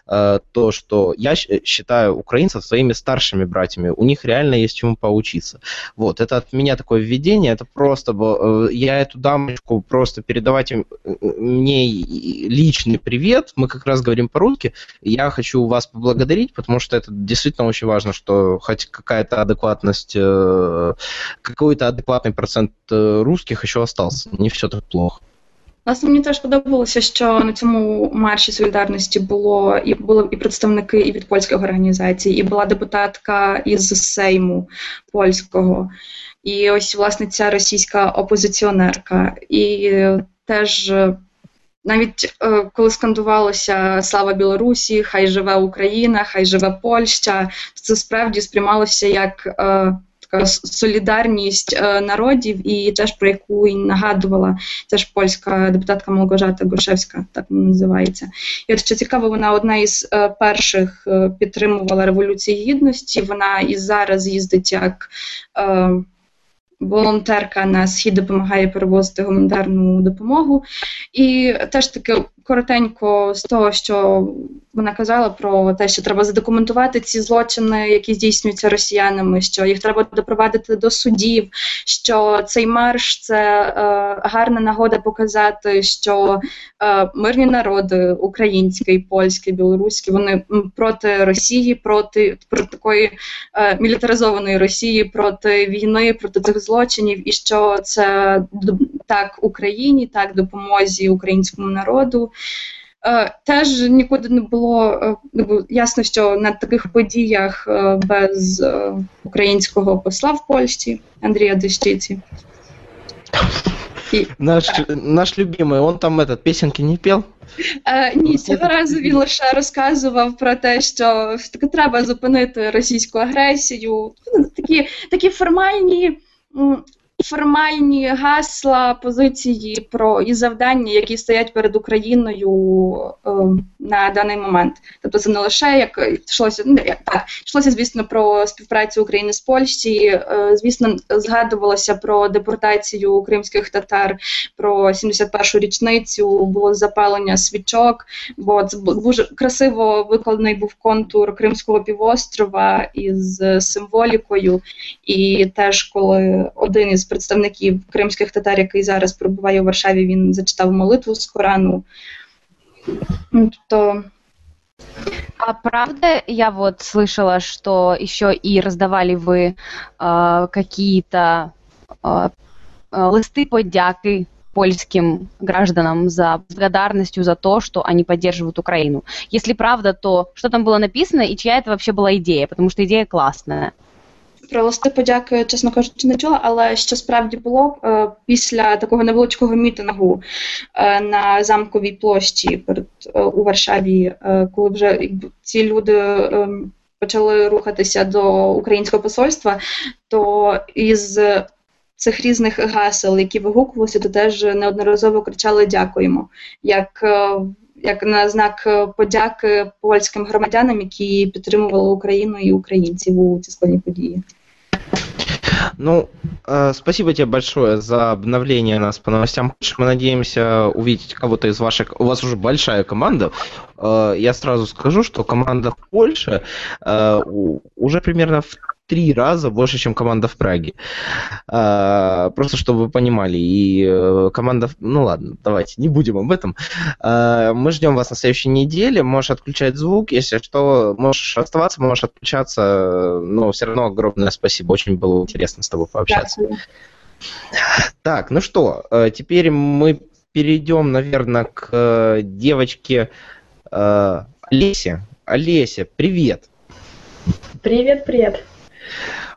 э, то, что я считаю украинцев своими старшими братьями, у них реально есть чему поучиться. Вот, это от меня такое введение, это просто, был, я эту дамочку просто передавать им, мне личный привет, мы как раз говорим по-русски, я хочу вас поблагодарить, потому что это действительно очень важно, что хоть какая-то адекватность, какой-то адекватный процент русских еще остался, не все так плохо. Власне, мені теж подобалося, що на цьому марші солідарності було і були і представники і від польських організацій, і була депутатка із Сейму польського, і ось, власне, ця російська опозиціонерка. І теж навіть коли скандувалося «Слава Білорусі», «Хай живе Україна», «Хай живе Польща», це справді сприймалося як... солідарність е, народів, і теж про яку і нагадувала ця ж польська депутатка Малгожата Грушевська, так вона називається. І от що цікаво, вона одна із е, перших е, підтримувала Революцію Гідності, вона і зараз їздить як е, волонтерка на Схід, допомагає перевозити гуманітарну допомогу. І теж таке коротенько з того, що вона казала про те, що треба задокументувати ці злочини, які здійснюються росіянами, що їх треба допровадити до судів, що цей марш – це е, гарна нагода показати, що е, мирні народи, український, польський, білоруський, вони проти Росії, проти, проти такої е, мілітаризованої Росії, проти війни, проти цих злочинів, і що це так Україні, так допомозі українському народу. Теж нікуди не було, ясно, що на таких подіях без українського посла в Польщі, Андрія Дещиці. Наш, наш любимий, він там этот, пісенки не пів? Е, ні, цього разу він лише розказував про те, що так, треба зупинити російську агресію. Такі, такі формальні... Формальні гасла, позиції про і завдання, які стоять перед Україною е, на даний момент. Тобто це не лише, як йшлося, ну, так, йшлося, звісно, про співпрацю України з Польщею, е, звісно, згадувалося про депортацію кримських татар, про сімдесят першу річницю, було запалення свічок, бо це дуже красиво викладений був контур Кримського півострова із символікою, і теж, коли один із представників кримських татар, який зараз перебуває у Варшаві, він зачитав молитву з Корану. То... А правда, я вот слышала, что еще и раздавали вы э, какие-то э, листы подяки польским гражданам за благодарностью за то, что они поддерживают Украину. Если правда, то что там было написано и чья это вообще была идея? Потому что идея классная. Про листи подяки, чесно кажучи, не чула, але що справді було після такого невеличкого мітингу на Замковій площі перед, у Варшаві, коли вже ці люди почали рухатися до українського посольства, то із цих різних гасел, які вигукувалися, то теж неодноразово кричали «дякуємо», як, як на знак подяки польським громадянам, які підтримували Україну і українців у ці складні події. Ну, э, спасибо тебе большое за обновление нас по новостям. Мы надеемся увидеть кого-то из ваших... У вас уже большая команда. Э, я сразу скажу, что команда в Польше э, уже примерно в три раза больше, чем команда в Праге. Э, просто, чтобы вы понимали. И э, команда... Ну ладно, давайте, не будем об этом. Э, мы ждем вас на следующей неделе. Можешь отключать звук. Если что, можешь оставаться, можешь отключаться. Но все равно огромное спасибо. Очень было интересно с тобой пообщаться. Так, ну что, теперь мы перейдем, наверное, к девочке Олесе. Олеся, привет. Привет, привет.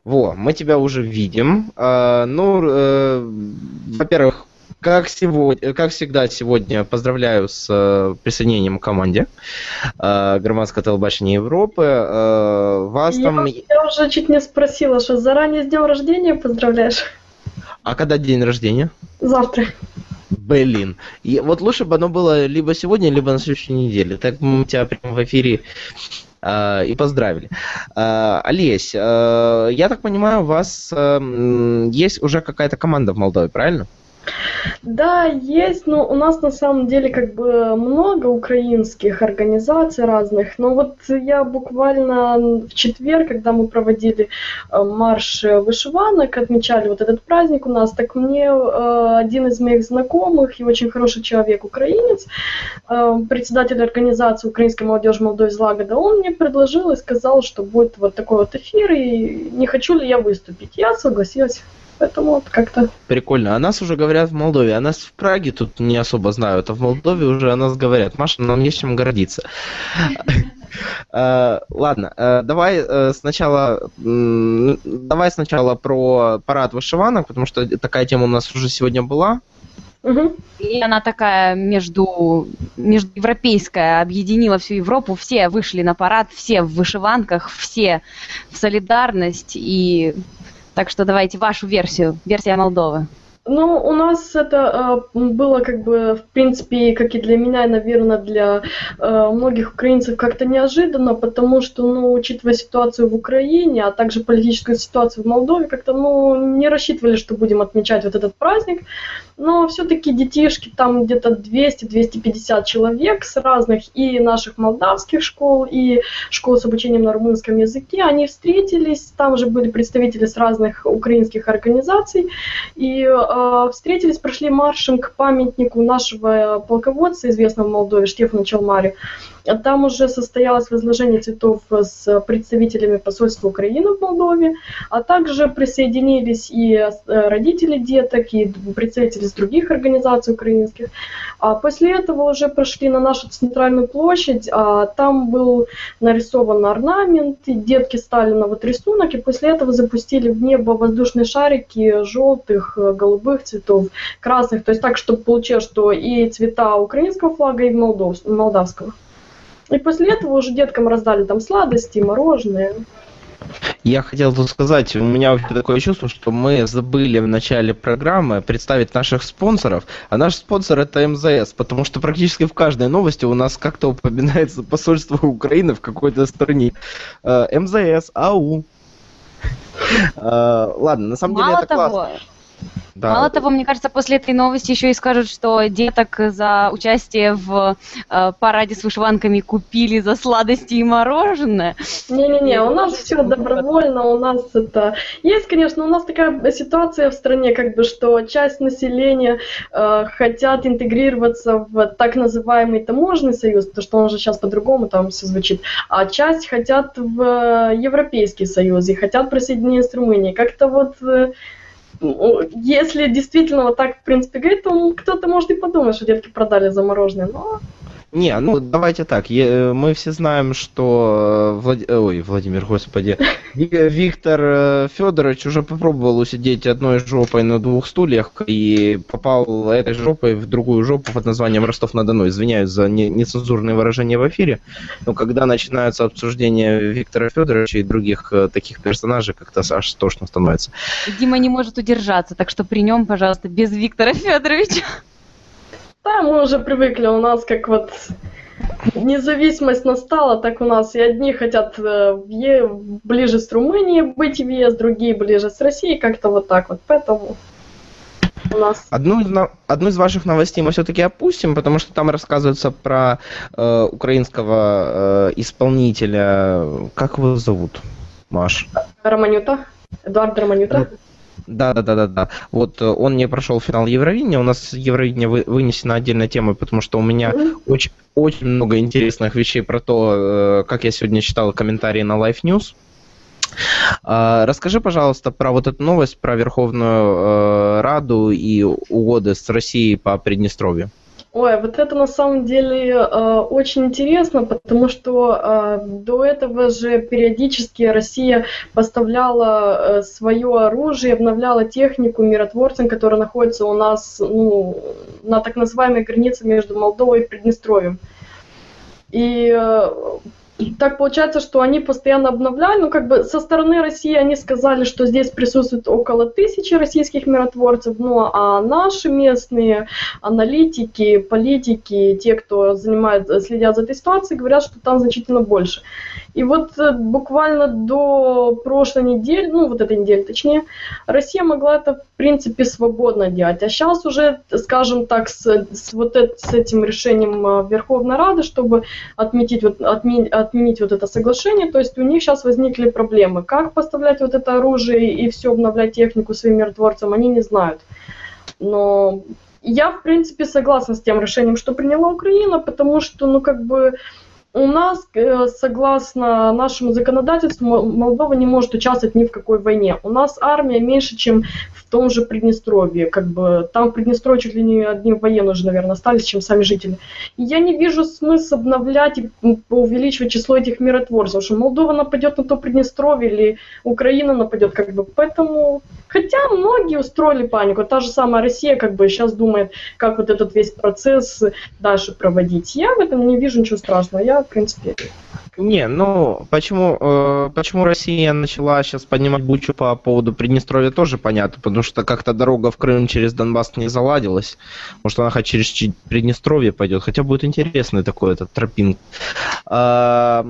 Во, мы тебя уже видим. Ну, во-первых, Как, сегодня, как всегда, сегодня поздравляю с э, присоединением к команде э, Громадского телебачения Европы. Э, вас я, там... я уже чуть не спросила, что заранее с днем рождения поздравляешь? А когда день рождения? Завтра. Блин. И вот лучше бы оно было либо сегодня, либо на следующей неделе. Так мы тебя прямо в эфире э, и поздравили. Э, Олесь, э, я так понимаю, у вас э, есть уже какая-то команда в Молдове, правильно? Да, есть, но у нас на самом деле как бы много украинских организаций разных, но вот я буквально в четверг, когда мы проводили марш вышиванок, отмечали вот этот праздник у нас, так мне один из моих знакомых и очень хороший человек, украинец, председатель организации «Украинской молодежи Молдовы» Злагода, он мне предложил и сказал, что будет вот такой вот эфир, и не хочу ли я выступить. Я согласилась. Поэтому вот как-то... Прикольно. О нас уже говорят в Молдове. О нас в Праге тут не особо знают, а в Молдове уже о нас говорят. Маша, нам есть чем гордиться. Ладно, давай сначала давай сначала про парад вышиванок, потому что такая тема у нас уже сегодня была. И она такая между, междуевропейская, объединила всю Европу, все вышли на парад, все в вышиванках, все в солидарность и... Так что давайте вашу версию, версия Молдовы. Ну, у нас это э, было, как бы, в принципе, как и для меня, наверное, для э, многих украинцев как-то неожиданно, потому что, ну, учитывая ситуацию в Украине, а также политическую ситуацию в Молдове, как-то, ну, не рассчитывали, что будем отмечать вот этот праздник, но все-таки детишки, там где-то двести-двести пятьдесят человек с разных и наших молдавских школ, и школ с обучением на румынском языке, они встретились, там же были представители с разных украинских организаций, и встретились, прошли маршем к памятнику нашего полководца, известного в Молдове, Штефана Чалмари. Там уже состоялось возложение цветов с представителями посольства Украины в Молдове, а также присоединились и родители деток, и представители с других организаций украинских. А после этого уже прошли на нашу центральную площадь, а там был нарисован орнамент, и детки стали на вот рисунок, и после этого запустили в небо воздушные шарики желтых, голубых цветов, красных, то есть так, чтобы получилось, что и цвета украинского флага, и молдов... молдавского. И после этого уже деткам раздали там сладости, мороженое. Я хотел тут сказать, у меня вообще такое чувство, что мы забыли в начале программы представить наших спонсоров, а наш спонсор это МЗС, потому что практически в каждой новости у нас как-то упоминается посольство Украины в какой-то стране. МЗС, АУ. Ладно, на самом деле это классно. Да. Мало того, мне кажется, после этой новости еще и скажут, что деток за участие в э, параде с вышиванками купили за сладости и мороженое. Не-не-не, у нас все добровольно, у нас это... Есть, конечно, у нас такая ситуация в стране, как бы, что часть населения э, хотят интегрироваться в так называемый таможенный союз, потому что он же сейчас по-другому там все звучит, а часть хотят в Европейский союз и хотят присоединиться к Румынии. Как-то вот... Э, Если действительно вот так, в принципе, говорит, то кто-то может и подумать, что детки продали за мороженое, но... Не, ну давайте так, мы все знаем, что Влад... Ой, Владимир, господи, Виктор Федорович уже попробовал усидеть одной жопой на двух стульях и попал этой жопой в другую жопу под названием Ростов-на-Дону. Извиняюсь за нецензурные выражения в эфире, но когда начинаются обсуждения Виктора Федоровича и других таких персонажей, как-то аж тошно становится. Дима не может удержаться, так что при нем, пожалуйста, без Виктора Федоровича. Да, мы уже привыкли, у нас как вот независимость настала, так у нас и одни хотят ближе с Румынией быть в ЕС, другие ближе с Россией, как-то вот так вот, поэтому... Одну из, одну из ваших новостей мы все-таки опустим, потому что там рассказывается про э, украинского э, исполнителя, как его зовут, Маш? Романюта, Эдуард Романюта. Да, да, да, да, да. Вот он не прошел финал Евровидения. У нас Евровидение вынесено отдельной темой, потому что у меня очень, очень много интересных вещей про то, как я сегодня читал комментарии на Live News. Расскажи, пожалуйста, про вот эту новость про Верховную Раду и угоды с Россией по Приднестровью. Ой, вот это на самом деле э, очень интересно, потому что э, до этого же периодически Россия поставляла э, свое оружие, обновляла технику миротворцам, которые находятся у нас, ну, на так называемой границе между Молдовой и Приднестровьем. И... Э, И так получается, что они постоянно обновляют, ну как бы со стороны России они сказали, что здесь присутствует около тысячи российских миротворцев, ну а наши местные аналитики, политики, те, кто занимает, следят за этой ситуацией, говорят, что там значительно больше. И вот буквально до прошлой недели, ну вот этой недели точнее, Россия могла это в принципе свободно делать, а сейчас уже, скажем так, с, с, вот это, с этим решением Верховной Рады, чтобы отметить, вот, отменить, отменить вот это соглашение, то есть у них сейчас возникли проблемы. Как поставлять вот это оружие и все обновлять технику своим миротворцам, они не знают. Но я, в принципе, согласна с тем решением, что приняла Украина, потому что, ну, как бы, у нас, согласно нашему законодательству, Молдова не может участвовать ни в какой войне. У нас армия меньше, чем в том же Приднестровье. Как бы, там в Приднестровье чуть ли не одни военные уже, наверное, остались, чем сами жители. И я не вижу смысла обновлять и увеличивать число этих миротворцев, потому что Молдова нападет на то Приднестровье или Украина нападет. Как бы. Поэтому... Хотя многие устроили панику. Та же самая Россия как бы сейчас думает, как вот этот весь процесс дальше проводить. Я в этом не вижу ничего страшного. Я, в принципе, Не, ну, почему, э, почему Россия начала сейчас поднимать бучу по поводу Приднестровья, тоже понятно, потому что как-то дорога в Крым через Донбасс не заладилась, может она хоть через Приднестровье пойдет, хотя будет интересный такой этот тропинг. Э,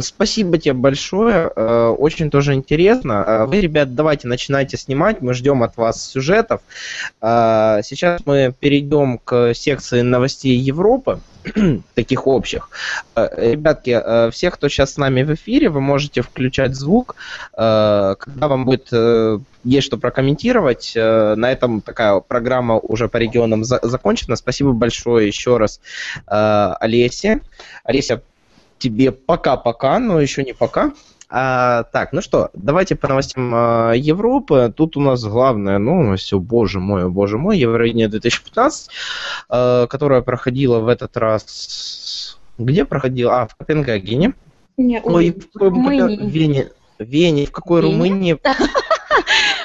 спасибо тебе большое, э, очень тоже интересно. Вы, ребят, давайте начинайте снимать, мы ждем от вас сюжетов. Э, сейчас мы перейдем к секции новостей Европы, таких общих. Ребятки, все, кто сейчас с нами в эфире, вы можете включать звук, когда вам будет есть что прокомментировать. На этом такая программа уже по регионам закончена. Спасибо большое еще раз Олесе. Олеся, тебе пока-пока, но еще не пока. А, так, ну что, давайте по новостям а, Европы. Тут у нас главная новость, ну, боже мой, боже мой, Евровидение две тысячи пятнадцать, а, которая проходила в этот раз... Где проходила? А, в Копенгагене. Не, Ой, в, в, Румынии. В Вене. Вене. В какой Вене? Румынии?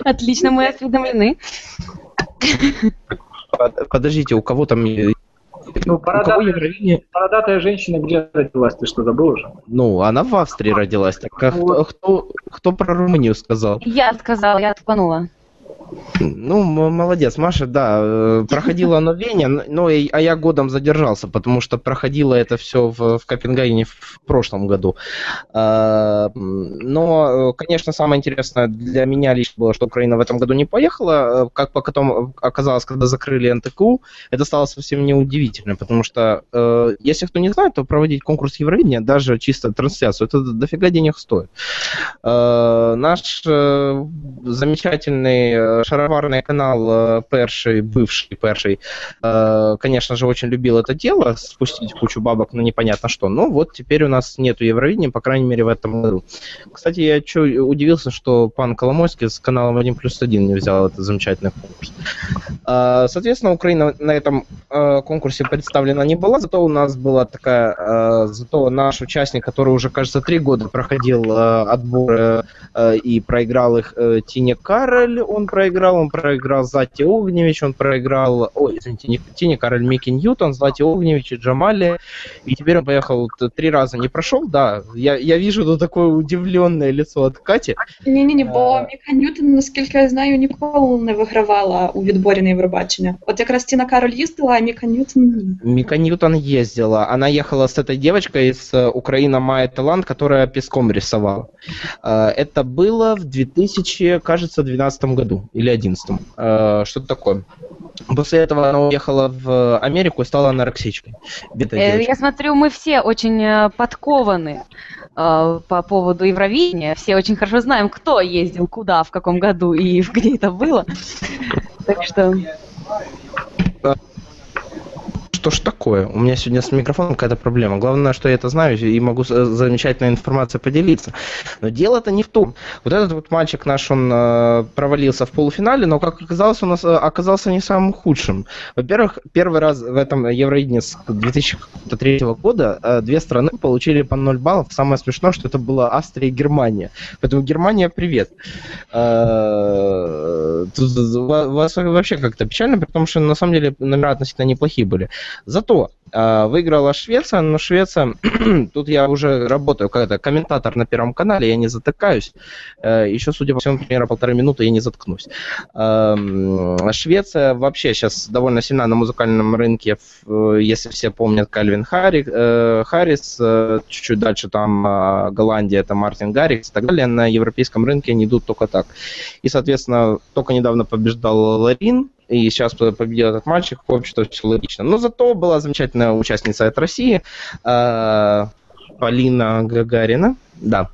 Отлично, мы осведомлены. Подождите, у кого там... Ну, бородатая, бородатая женщина где родилась? Ты что, забыл уже? Ну, она в Австрии родилась. Так, а кто, кто, кто про Румынию сказал? Я сказала, я отклонула. Ну, молодец, Маша, да, проходила она в Вене, но, а я годом задержался, потому что проходило это все в, в Копенгагене в прошлом году. Но, конечно, самое интересное для меня лично было, что Украина в этом году не поехала. Как потом оказалось, когда закрыли эн тэ ка у, это стало совсем неудивительно, потому что, если кто не знает, то проводить конкурс Евровидения, даже чисто трансляцию, это дофига денег стоит. Наш замечательный... шароварный канал перший, бывший перший, конечно же, очень любил это дело, спустить кучу бабок на непонятно что, но вот теперь у нас нету Евровидения, по крайней мере, в этом году. Кстати, я чё, удивился, что пан Коломойский с каналом один плюс один не взял этот замечательный конкурс. Соответственно, Украина на этом конкурсе представлена не была, зато у нас была такая, зато наш участник, который уже, кажется, три года проходил отборы и проиграл их, Тине Кароль, он проиграл, он проиграл Злате Огневич, он проиграл, ой, извините, Тине Кароль, Мики Ньютон, Злате Огневич и Джамали, и теперь он поехал три раза, не прошел, да, я, я вижу ну, такое удивленное лицо от Каті. Не-не-не, бо Міка Ньютон, наскільки я знаю, ніколи не вигравала у відборі на Євробачення. От якраз Тіна Кароль їздила, а Міка Ньютон... Міка Ньютон їздила, вона їхала з цією дівчиною з «Україна має талант», яка піском рисувала. Це було в две тысячи, кажется, двенадцатом году. Или одиннадцатом, что-то такое. После этого она уехала в Америку и стала анорексичкой. Я смотрю, мы все очень подкованы э, по поводу Евровидения. Все очень хорошо знаем, кто ездил, куда, в каком году и где это было. Так что... Что ж такое? У меня сегодня с микрофоном какая-то проблема. Главное, что я это знаю и могу замечательной информацией поделиться. Но дело-то не в том. Вот этот вот мальчик наш, он провалился в полуфинале, но, как оказалось, он оказался не самым худшим. Во-первых, первый раз в этом Евровидении с две тысячи третьего года две страны получили по ноль баллов. Самое смешное, что это была Австрия и Германия. Поэтому Германия, привет. У вас вообще как-то печально, потому что, на самом деле, номера относительно неплохие были. Зато э, выиграла Швеция, но Швеция, тут я уже работаю как-то комментатор на Первом канале, я не затыкаюсь, э, еще, судя по всему, примерно полторы минуты я не заткнусь. Э, Швеция вообще сейчас довольно сильна на музыкальном рынке, э, если все помнят Кальвин Харри, э, Харрис, э, чуть-чуть дальше там э, Голландия, это Мартин Гаррикс и так далее, на европейском рынке они идут только так. И, соответственно, только недавно побеждал Ларин, и сейчас победил этот мальчик, в общем-то, все логично. Но зато была замечательная участница от России, Полина Гагарина, да.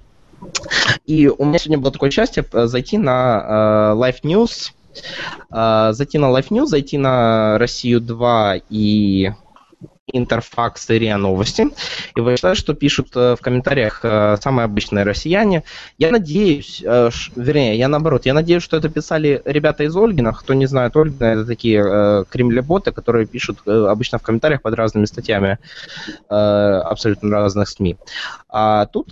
И у меня сегодня было такое счастье зайти на Live News, зайти на Live News, зайти на Россию два и... Интерфакс и РИА Новости. И вы считаете, что пишут в комментариях самые обычные россияне. Я надеюсь, вернее, я наоборот, я надеюсь, что это писали ребята из Ольгина. Кто не знает, Ольгина — это такие кремлеботы, которые пишут обычно в комментариях под разными статьями абсолютно разных СМИ. А тут,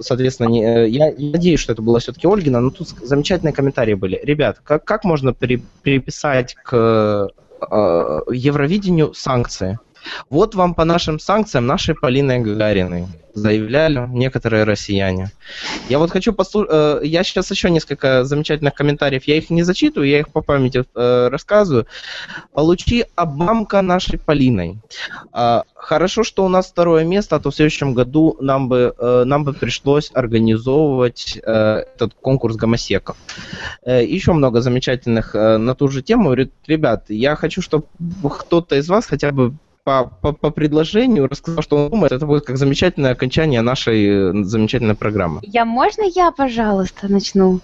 соответственно, я надеюсь, что это было все-таки Ольгина, но тут замечательные комментарии были. Ребят, как, как можно переписать к Евровидению санкции? Вот вам по нашим санкциям нашей Полины Гагариной заявляли некоторые россияне. Я вот хочу послушать, я сейчас еще несколько замечательных комментариев, я их не зачитываю, я их по памяти рассказываю. Получи обманка нашей Полиной. Хорошо, что у нас второе место, а то в следующем году нам бы, нам бы пришлось организовывать этот конкурс гомосеков. Еще много замечательных на ту же тему. Ребят, я хочу, чтобы кто-то из вас хотя бы По, по, по предложению рассказал, что он думает. Это будет как замечательное окончание нашей замечательной программы. Я, можно я, пожалуйста, начну?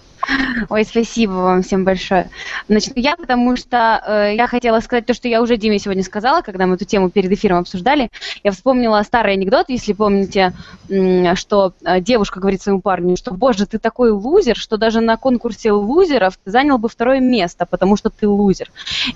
Ой, спасибо вам всем большое. Начну я, потому что э, я хотела сказать то, что я уже Диме сегодня сказала, когда мы эту тему перед эфиром обсуждали. Я вспомнила старый анекдот, если помните, э, что девушка говорит своему парню, что, боже, ты такой лузер, что даже на конкурсе лузеров ты занял бы второе место, потому что ты лузер.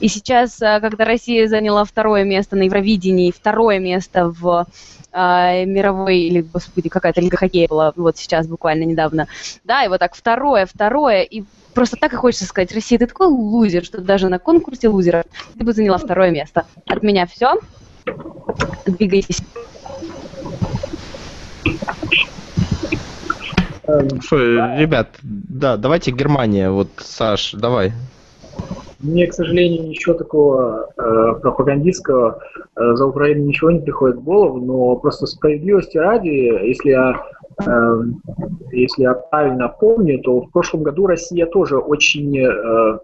И сейчас, э, когда Россия заняла второе место на Евровидении, второе место в э, мировой, или, господи, какая-то лига хоккея была, вот сейчас буквально недавно, да, и вот так второе, второе, и просто так и хочется сказать: Россия, ты такой лузер, что даже на конкурсе лузеров ты бы заняла второе место. От меня все. Двигайтесь. Шо, ребят, да, давайте Германия. Вот, Саш, давай. Мне, к сожалению, ничего такого э, пропагандистского э, за Украину ничего не приходит в голову, но просто справедливости ради, если я э, если я правильно помню, то в прошлом году Россия тоже очень, э,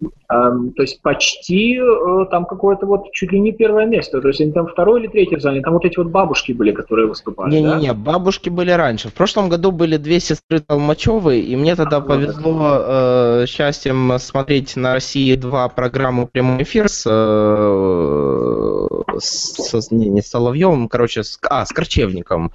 э, то есть почти э, там какое-то вот чуть ли не первое место, то есть они там второе или третье заняли, там вот эти вот бабушки были, которые выступали. Не-не-не, да? Бабушки были раньше. В прошлом году были две сестры Толмачевы, и мне тогда а, повезло да. э, счастьем смотреть на России два программу «Прямой эфир» с... Э, С, не, не с Соловьевым, короче, с, а, с Корчевником.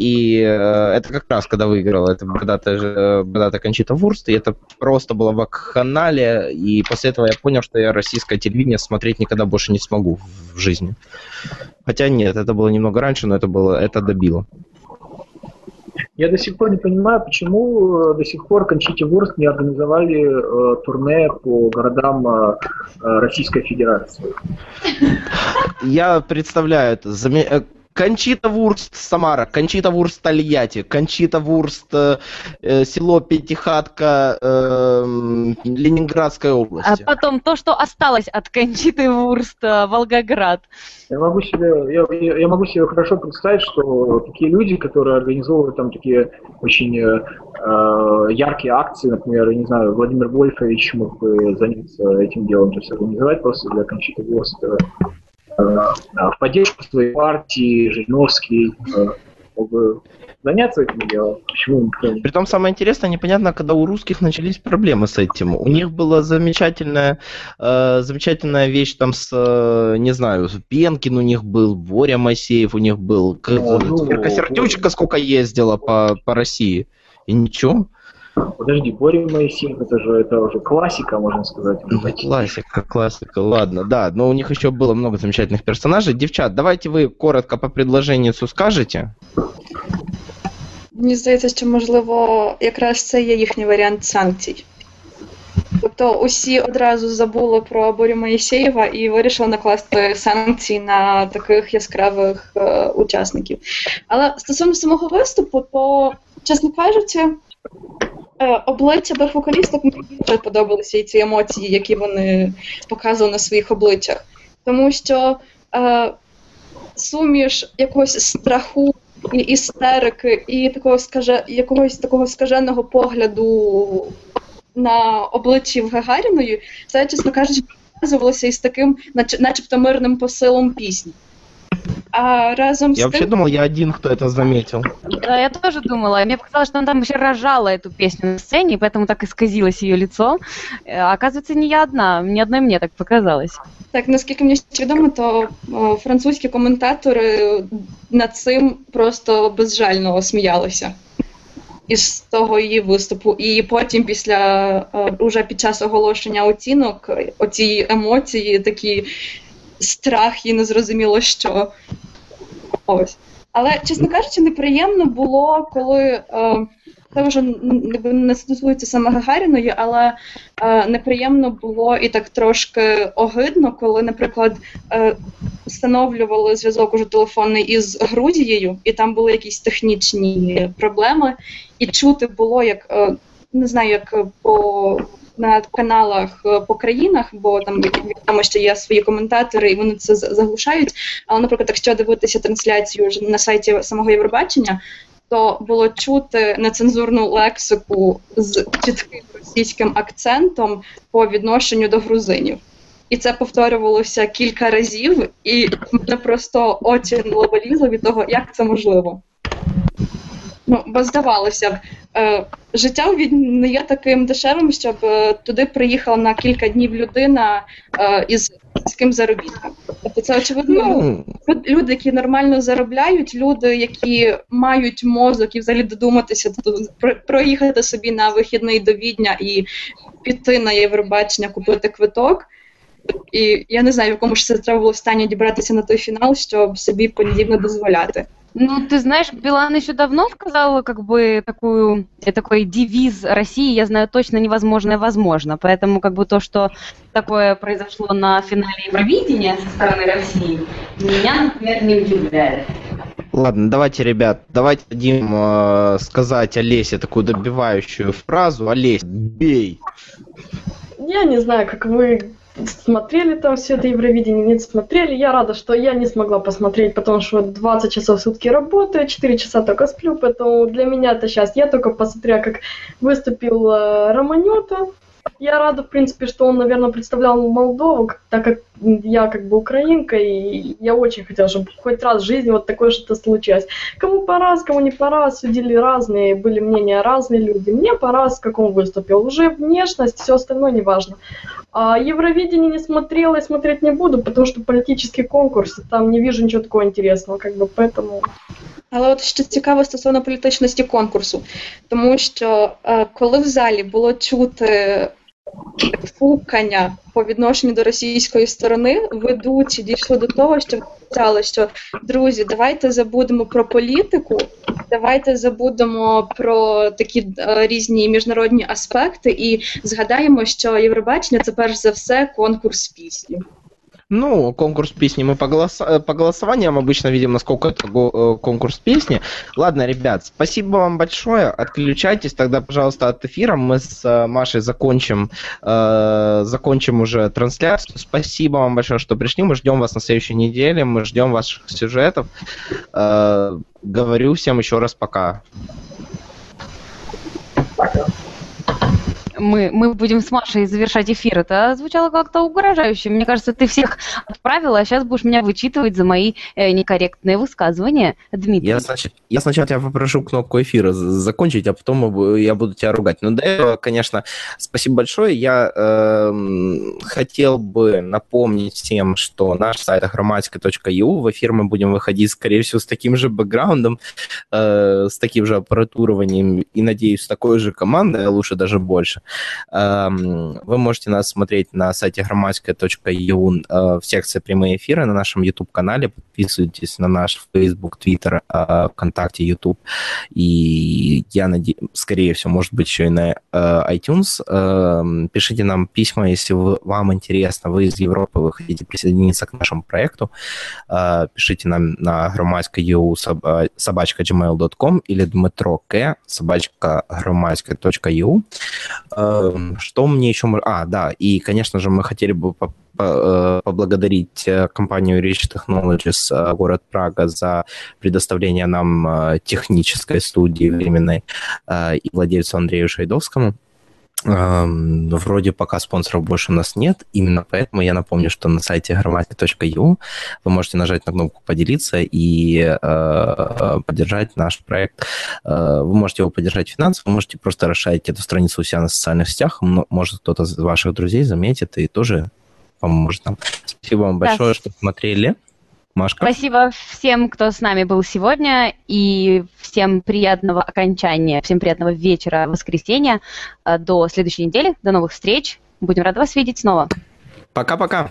И э, это как раз когда выиграла, это когда-то Кончита Вурст, и это просто было вакханалия, и после этого я понял, что я российское телевидение смотреть никогда больше не смогу в жизни. Хотя нет, это было немного раньше, но это было, это добило. Я до сих пор не понимаю, почему до сих пор Кончите Вурст не организовали э, турне по городам э, Российской Федерации. Я представляю это. Кончита Вурст Самара, Кончита Вурст Тольятти, Кончита Вурст э, село Пятихатка э, Ленинградской области. А потом то, что осталось от Кончиты Вурст Волгоград. Я могу себе, я, я, я могу себе хорошо представить, что такие люди, которые организовывают там такие очень э, яркие акции, например, я не знаю, Владимир Вольфович мог бы заняться этим делом, то есть организовать просто для Кончиты Вурст в поддержку своей партии, Жириновский, чтобы заняться этим делом. Почему? Притом самое интересное, непонятно, когда у русских начались проблемы с этим. У них была замечательная, э, замечательная вещь там с, э, не знаю, Пенкин у них был, Боря Моисеев у них был, Сердючка сколько ездила по, по России. И ничего. Подожди, Боря Моисеев, это же это уже классика, можно сказать. Ну, классика, классика, ладно, да. Но у них еще было много замечательных персонажей. Девчат, давайте вы коротко по предложению скажете. Мені здається, що, можливо, якраз це є їхній варіант санкцій. Тобто усі одразу забули про Борю Моїсєєва і вирішили накласти санкції на таких яскравих е, учасників. Але стосовно самого виступу, то, чесно кажучи, обличчя двох вокалісток мені дуже подобалися і ці емоції, які вони показували на своїх обличчях. Тому що е, суміш якогось страху і істерики, і такого скаже, якогось такого скаженого погляду на обличчі Гагаріної, це, чесно кажучи, показувалося із таким, начебто, мирним посилом пісні. А разом я с вообще тем... думал, я один, кто это заметил. Да, я тоже думала. Мне показалось, что она там еще рожала эту песню на сцене, и поэтому так исказилось ее лицо. А оказывается, не я одна, ни одной мне так показалось. Так, наскільки мені відомо, то французькі коментатори над цим просто безжально сміялися із того її виступу. І потім, після, уже під час оголошення оцінок, оці емоції такі... страх і незрозуміло що. Ось. Але, чесно кажучи, неприємно було, коли е, це вже не стосується саме Гагаріної, але е, неприємно було і так трошки огидно, коли, наприклад, е, встановлювали зв'язок уже телефонний із Грузією, і там були якісь технічні проблеми, і чути було, як, е, не знаю, як по... на каналах по країнах, бо там відомо, що є свої коментатори і вони це заглушають, але, наприклад, якщо дивитися трансляцію вже на сайті самого Євробачення, то було чути нецензурну лексику з чітким російським акцентом по відношенню до грузинів. І це повторювалося кілька разів, і мене просто очі ловилізли від того, як це можливо. Ну, бо здавалося б, е, життя не є таким дешевим, щоб е, туди приїхала на кілька днів людина е, із низьким заробітком. Тобто це, очевидно, люди, які нормально заробляють, люди, які мають мозок і взагалі додуматися, проїхати собі на вихідний до Відня і піти на Євробачення, купити квиток. І я не знаю, в якому ж це треба було в стані дібратися на той фінал, щоб собі подібно дозволяти. Ну, ты знаешь, Билан еще давно сказала как бы такую, такой девиз России, я знаю точно, невозможное возможно. Поэтому как бы то, что такое произошло на финале Евровидения со стороны России, меня, например, не удивляет. Ладно, давайте, ребят, давайте дадим э, сказать Олесе такую добивающую фразу. Олесь, бей! Я не знаю, как вы... смотрели там все это Евровидение, нет, смотрели. Я рада, что я не смогла посмотреть, потому что двадцать часов в сутки работаю, четыре часа только сплю, поэтому для меня это сейчас. Я только посмотрела, как выступил Романюта. Я рада, в принципе, что он, наверное, представлял Молдову, так как я как бы украинка, и я очень хотела, чтобы хоть раз в жизни вот такое что-то случилось. Кому по раз, кому не по раз, судили разные, были мнения разные люди. Мне по раз, как он выступил. Уже внешность, все остальное не важно. А Евровидение не смотрела и смотреть не буду, потому что политический конкурс, там не вижу ничего такого интересного, как бы, поэтому... Але от ще цікаво стосовно політичності конкурсу, тому що е, коли в залі було чути фукання по відношенню до російської сторони, ведучі дійшли до того, що сказали, що друзі, давайте забудемо про політику, давайте забудемо про такі е, різні міжнародні аспекти і згадаємо, що Євробачення – це перш за все конкурс пісні. Ну, конкурс песни мы по, голос... по голосованиям обычно видим, насколько это го... конкурс песни. Ладно, ребят, спасибо вам большое. Отключайтесь тогда, пожалуйста, от эфира. Мы с Машей закончим, э... закончим уже трансляцию. Спасибо вам большое, что пришли. Мы ждем вас на следующей неделе. Мы ждем ваших сюжетов. Э... Говорю всем еще раз пока. Пока. Мы, мы будем с Машей завершать эфир. Это звучало как-то угрожающе. Мне кажется, ты всех отправила, а сейчас будешь меня вычитывать за мои э, некорректные высказывания, Дмитрий. Я, снач... я сначала тебя попрошу кнопку эфира закончить, а потом я буду тебя ругать. Но до этого, конечно, спасибо большое. Я э, хотел бы напомнить всем, что наш сайт громадське точка ю, в эфир мы будем выходить, скорее всего, с таким же бэкграундом, э, с таким же аппаратурованием и, надеюсь, с такой же командой, а лучше даже больше. Вы можете нас смотреть на сайте громадське точка ю в секции прямые эфиры, на нашем YouTube-канале. Подписывайтесь на наш Facebook, Twitter, ВКонтакте, YouTube. И я надеюсь, скорее всего, может быть, еще и на iTunes. Пишите нам письма, если вам интересно, вы из Европы, вы хотите присоединиться к нашему проекту. Пишите нам на громадське точка ю собачка джі мейл точка ком или дмитро точка к собачка громадське точка ю. Что мне еще... А, да, и, конечно же, мы хотели бы поблагодарить компанию Rich Technologies, город Прага, за предоставление нам технической студии временной и владельцу Андрею Шайдовскому. Вроде пока спонсоров больше у нас нет, именно поэтому я напомню, что на сайте громадське точка ю вы можете нажать на кнопку «Поделиться» и э, поддержать наш проект. Вы можете его поддержать финансово, вы можете просто расширить эту страницу у себя на социальных сетях, может кто-то из ваших друзей заметит и тоже поможет нам. Спасибо вам большое, да. Что смотрели. Машка. Спасибо всем, кто с нами был сегодня, и всем приятного окончания, всем приятного вечера воскресенья. До следующей недели, до новых встреч. Будем рады вас видеть снова. Пока-пока.